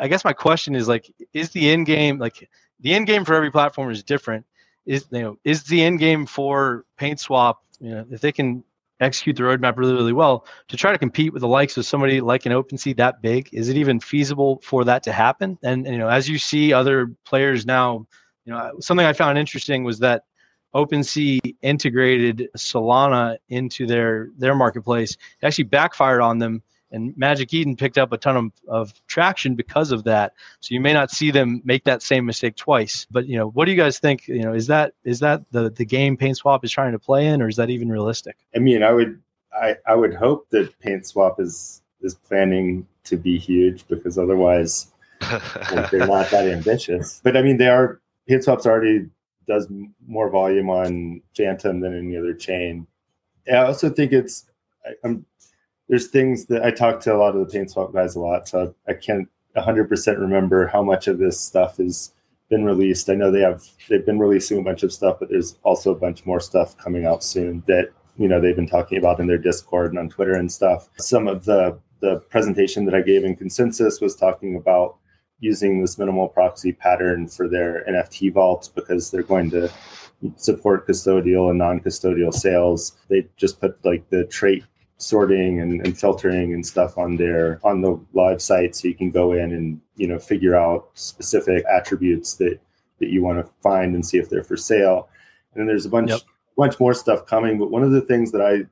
I guess my question is, like, is the end game, like, the end game for every platform is different. Is, you know, is the end game for PaintSwap, you know, if they can execute the roadmap really, really well, to try to compete with the likes of somebody like an OpenSea that big? Is it even feasible for that to happen? And, and you know, as you see other players now, you know, something I found interesting was that OpenSea integrated Solana into their their marketplace. It actually backfired on them, and Magic Eden picked up a ton of, of traction because of that. So you may not see them make that same mistake twice. But, you know, what do you guys think? You know, is that is that the, the game PaintSwap is trying to play in, or is that even realistic? I mean, I would I, I would hope that PaintSwap is is planning to be huge, because otherwise like, they're not that ambitious. But I mean, they are. PaintSwap's already does more volume on Fantom than any other chain. And I also think it's I, I'm. There's things that I talk to a lot of the PaintSwap guys a lot, so I can't one hundred percent remember how much of this stuff has been released. I know they have, they've been releasing a bunch of stuff, but there's also a bunch more stuff coming out soon that, you know, they've been talking about in their Discord and on Twitter and stuff. Some of the, the presentation that I gave in Consensus was talking about using this minimal proxy pattern for their N F T vaults, because they're going to support custodial and non-custodial sales. They just put like the trait sorting and, and filtering and stuff on their on the live site, so you can go in and, you know, figure out specific attributes that that you want to find and see if they're for sale. And then there's a bunch yep. bunch more stuff coming. But one of the things that I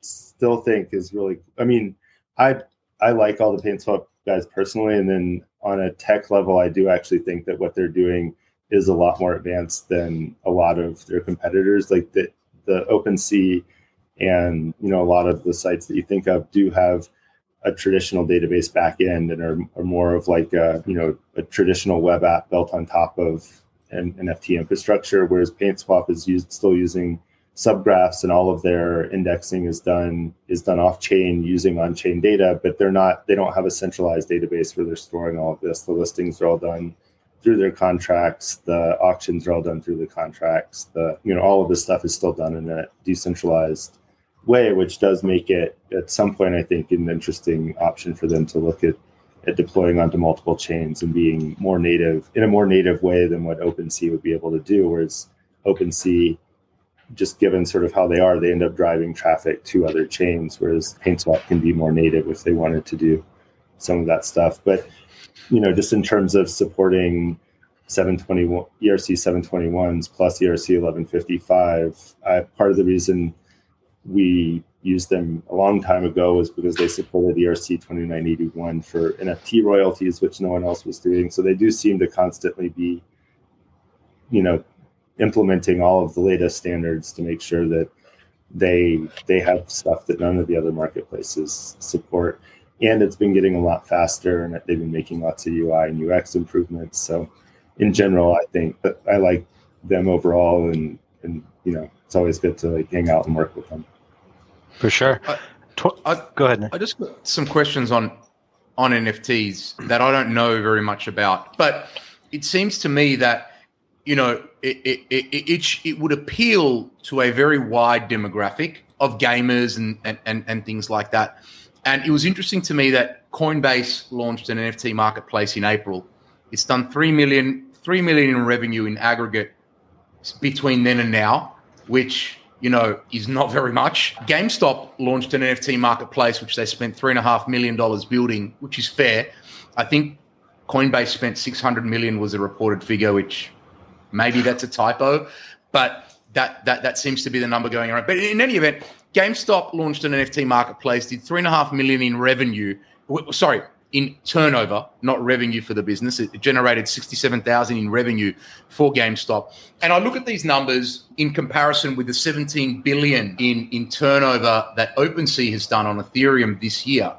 still think is really, I mean, I I like all the PaintSwap guys personally, and then on a tech level, I do actually think that what they're doing is a lot more advanced than a lot of their competitors. Like the the OpenSea and, you know, a lot of the sites that you think of do have a traditional database backend and are, are more of like a, you know, a traditional web app built on top of and N F T infrastructure, whereas PaintSwap is used, still using subgraphs, and all of their indexing is done is done off chain using on chain data. But they're not they don't have a centralized database where they're storing all of this. The listings are all done through their contracts. The auctions are all done through the contracts. The you know all of this stuff is still done in a decentralized way, which does make it at some point, I think, an interesting option for them to look at at deploying onto multiple chains and being more native in a more native way than what OpenSea would be able to do. Whereas OpenSea, just given sort of how they are, they end up driving traffic to other chains, whereas PaintSwap can be more native if they wanted to do some of that stuff. But, you know, just in terms of supporting seven twenty-one E R C seven twenty-ones plus E R C eleven fifty-five, I, part of the reason we used them a long time ago was because they supported E R C twenty-nine eighty-one for N F T royalties, which no one else was doing. So they do seem to constantly be, you know, implementing all of the latest standards to make sure that they they have stuff that none of the other marketplaces support. And it's been getting a lot faster, and they've been making lots of U I and U X improvements. So in general, I think that I like them overall, and and you know it's always good to like hang out and work with them. For sure. I, Tw- I, Go ahead, Nick. I just got some questions on on N F Ts that I don't know very much about, but it seems to me that, you know, it it, it it it would appeal to a very wide demographic of gamers and, and, and, and things like that. And it was interesting to me that Coinbase launched an N F T marketplace in April. It's done three million in revenue in aggregate between then and now, which, you know, is not very much. GameStop launched an N F T marketplace, which they spent three point five million dollars building, which is fair. I think Coinbase spent six hundred million dollars was a reported figure, which... maybe that's a typo, but that, that that seems to be the number going around. But in any event, GameStop launched an N F T marketplace, did three and a half million in revenue, sorry, in turnover, not revenue for the business. It generated sixty-seven thousand in revenue for GameStop. And I look at these numbers in comparison with the seventeen billion in, in turnover that OpenSea has done on Ethereum this year.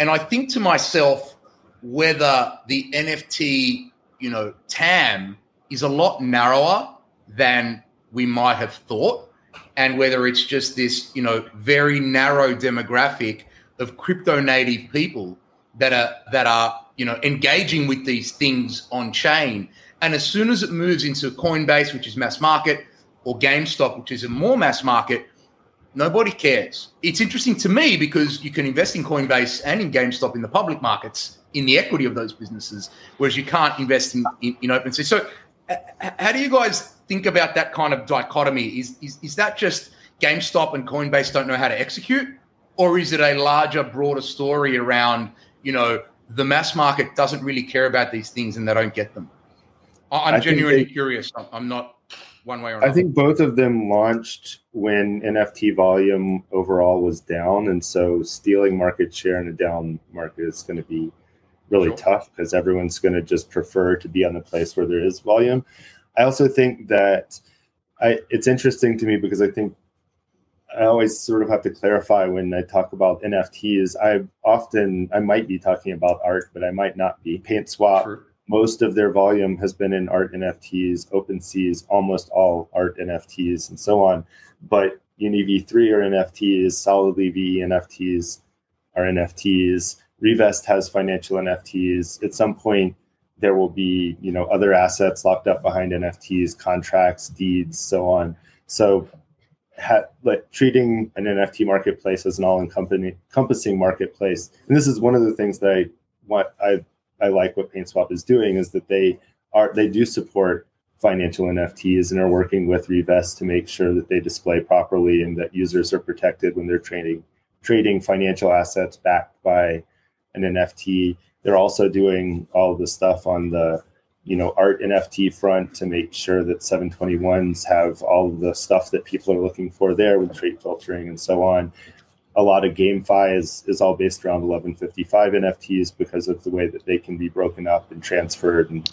And I think to myself, whether the N F T, you know, T A M is a lot narrower than we might have thought, and whether it's just this, you know, very narrow demographic of crypto native people that are that are, you know, engaging with these things on chain. And as soon as it moves into Coinbase, which is mass market, or GameStop, which is a more mass market, nobody cares. It's interesting to me because you can invest in Coinbase and in GameStop in the public markets in the equity of those businesses, whereas you can't invest in in, in OpenSea. So how do you guys think about that kind of dichotomy? Is, is is that just GameStop and Coinbase don't know how to execute? Or is it a larger, broader story around, you know, the mass market doesn't really care about these things and they don't get them? I'm I genuinely they, curious. I'm not one way or another. I think both of them launched when N F T volume overall was down. And so stealing market share in a down market is going to be really sure. tough because everyone's going to just prefer to be on the place where there is volume. I also think that I, it's interesting to me because I think I always sort of have to clarify when I talk about N F Ts. I often, I might be talking about art, but I might not be. PaintSwap, sure. Most of their volume has been in art N F Ts, OpenSea's, almost all art N F Ts and so on. But Uni V three are N F Ts, Solidly V E N F Ts are N F Ts. Revest has financial N F Ts. At some point, there will be, you know, other assets locked up behind N F Ts, contracts, deeds, so on. So ha- like treating an N F T marketplace as an all-encompassing marketplace. And this is one of the things that I want, I, I like what PaintSwap is doing, is that they are they do support financial N F Ts and are working with Revest to make sure that they display properly and that users are protected when they're trading, trading financial assets backed by an N F T. They're also doing all of the stuff on the, you know, art N F T front to make sure that seven twenty-ones have all of the stuff that people are looking for there with trade filtering and so on. A lot of GameFi is, is all based around eleven fifty-five N F Ts because of the way that they can be broken up and transferred. And,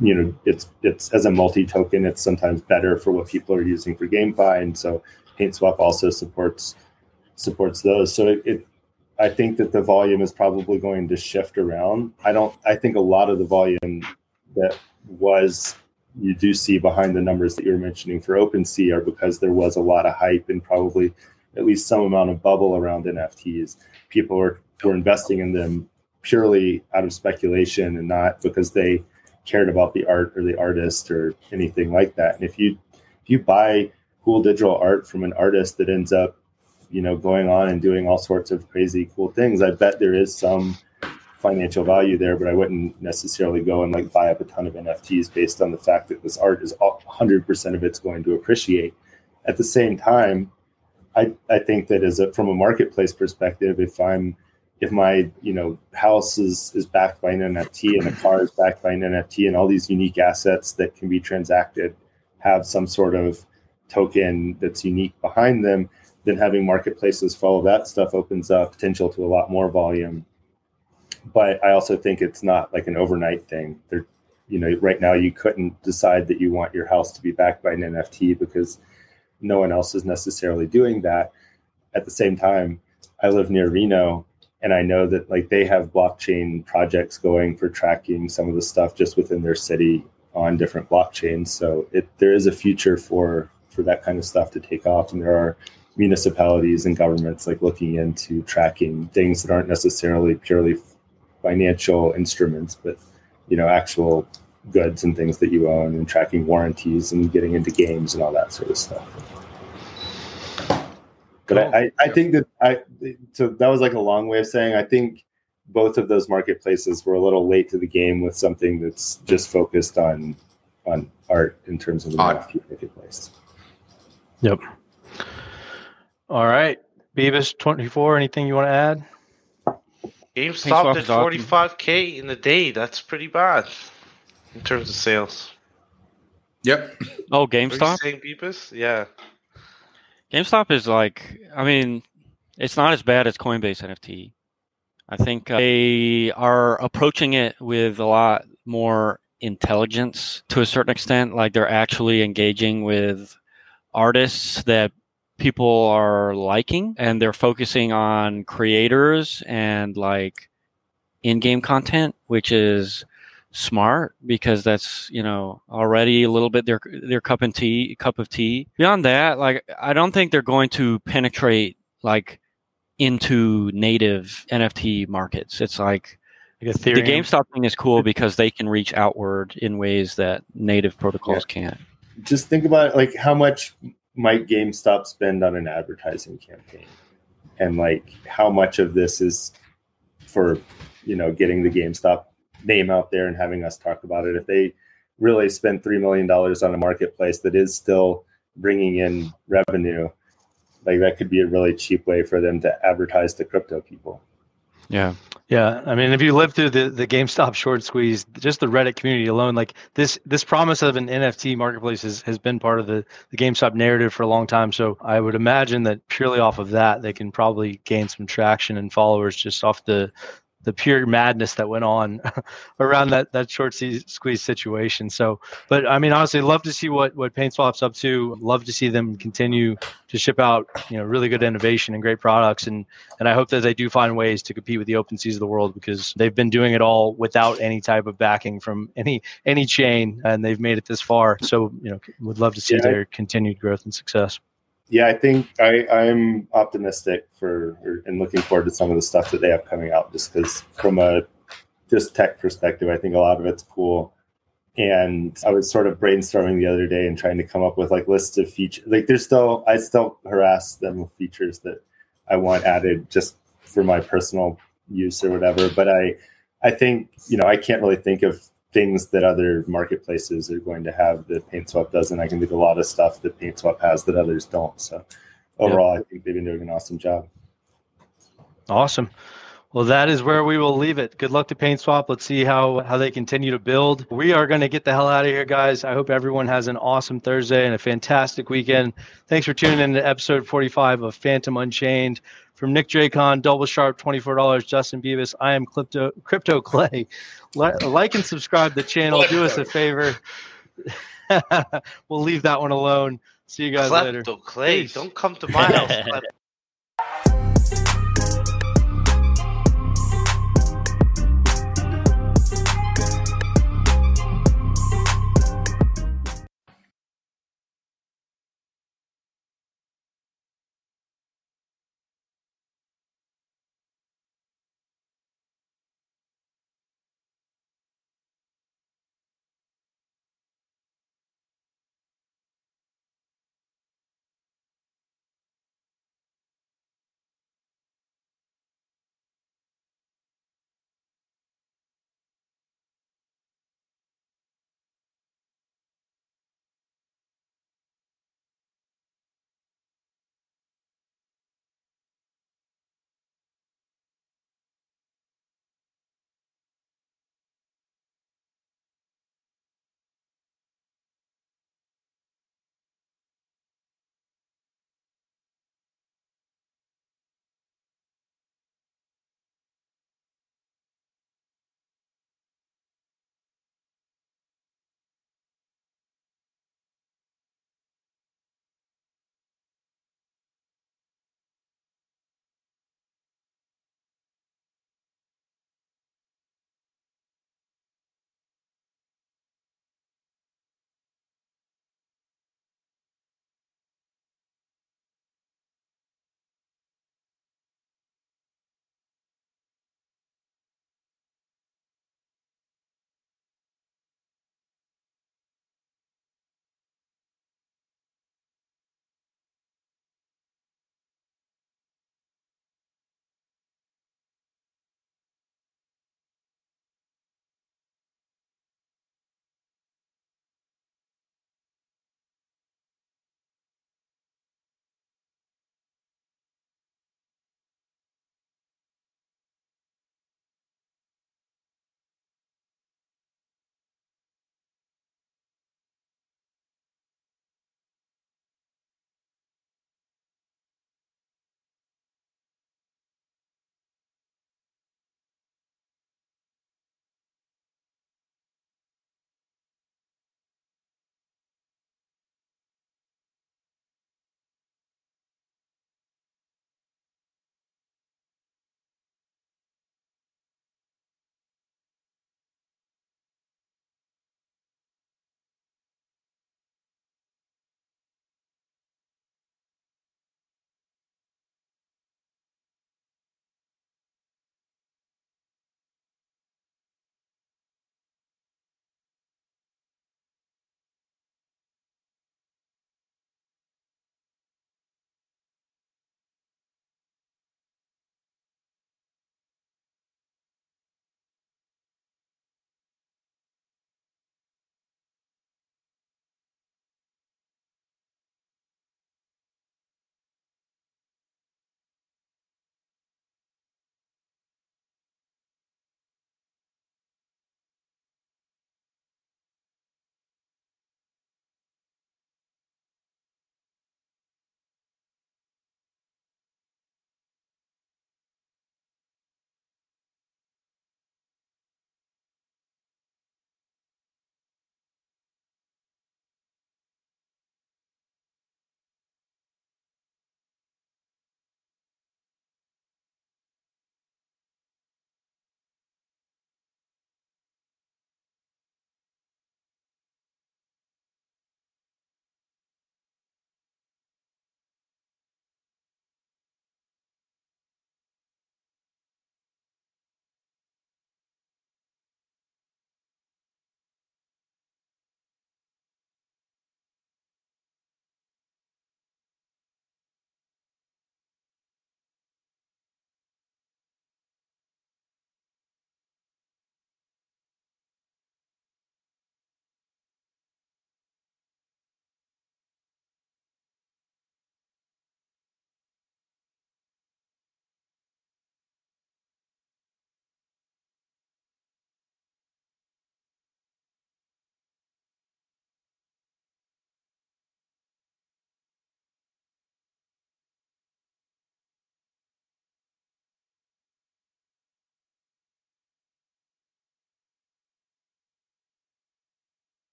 you know, it's, it's as a multi-token, it's sometimes better for what people are using for GameFi. And so PaintSwap also supports, supports those. So it, it I think that the volume is probably going to shift around. I don't. I think a lot of the volume that was you do see behind the numbers that you were mentioning for OpenSea are because there was a lot of hype and probably at least some amount of bubble around N F Ts. People were, were investing in them purely out of speculation and not because they cared about the art or the artist or anything like that. And if you if you buy cool digital art from an artist that ends up, you know, going on and doing all sorts of crazy cool things, I bet there is some financial value there, but I wouldn't necessarily go and like buy up a ton of N F Ts based on the fact that this art is all, one hundred percent of it's going to appreciate. At the same time, I, I think that as a, from a marketplace perspective, if I'm if my you know house is, is backed by an N F T and a car is backed by an N F T and all these unique assets that can be transacted have some sort of token that's unique behind them, then having marketplaces follow that stuff opens up potential to a lot more volume. But I also think it's not like an overnight thing. There, you know, right now you couldn't decide that you want your house to be backed by an N F T because no one else is necessarily doing that. At the same time, I live near Reno, and I know that like they have blockchain projects going for tracking some of the stuff just within their city on different blockchains. So it, there is a future for for that kind of stuff to take off, and there are municipalities and governments like looking into tracking things that aren't necessarily purely financial instruments, but you know, actual goods and things that you own, and tracking warranties and getting into games and all that sort of stuff. But cool. I, I, I think that I so that was like a long way of saying I think both of those marketplaces were a little late to the game with something that's just focused on on art in terms of the N F T marketplace. Yep. All right, Bebis twenty-four. Anything you want to add? GameStop did forty-five K in a day. That's pretty bad in terms of sales. Yep. Oh, GameStop? Are you saying Bebis? Yeah. GameStop is like, I mean, it's not as bad as Coinbase N F T. I think uh, they are approaching it with a lot more intelligence to a certain extent. Like they're actually engaging with artists that people are liking, and they're focusing on creators and like in-game content, which is smart because that's, you know, already a little bit their their cup and tea cup of tea. Beyond that, like I don't think they're going to penetrate like into native N F T markets. It's like, like the GameStop thing is cool because they can reach outward in ways that native protocols yeah. can't. Just think about it, like how much might GameStop spend on an advertising campaign, and like how much of this is for, you know, getting the GameStop name out there and having us talk about it. If they really spend three million dollars on a marketplace that is still bringing in revenue, like that could be a really cheap way for them to advertise to crypto people. Yeah. Yeah. I mean, if you live through the, the GameStop short squeeze, just the Reddit community alone, like this this promise of an N F T marketplace is, has been part of the, the GameStop narrative for a long time. So I would imagine that purely off of that, they can probably gain some traction and followers just off the the pure madness that went on around that, that short squeeze situation. So, but I mean, honestly, love to see what, what PainSwap's up to. Love to see them continue to ship out, you know, really good innovation and great products. And, and I hope that they do find ways to compete with the OpenSeas of the world, because they've been doing it all without any type of backing from any, any chain, and they've made it this far. So, you know, would love to see yeah. their continued growth and success. Yeah, I think I, I'm optimistic for and looking forward to some of the stuff that they have coming out, just because from a just tech perspective, I think a lot of it's cool. And I was sort of brainstorming the other day and trying to come up with like lists of features. Like there's still, I still harass them with features that I want added just for my personal use or whatever. But I, I think, you know, I can't really think of things that other marketplaces are going to have that PainSwap doesn't. I can think of a lot of stuff that PainSwap has that others don't. So overall, yeah. I think they've been doing an awesome job. Awesome. Well, that is where we will leave it. Good luck to PainSwap. Let's see how, how they continue to build. We are going to get the hell out of here, guys. I hope everyone has an awesome Thursday and a fantastic weekend. Thanks for tuning in to episode forty-five of Fantom Unchained. From Nick Drakon, Double Sharp, twenty-four dollars, Justin Bebis, I am Crypto, Crypto Clay. Like and subscribe to the channel. Crypto. Do us a favor. We'll leave that one alone. See you guys Crypto later. Crypto Clay, Peace. Don't come to my house.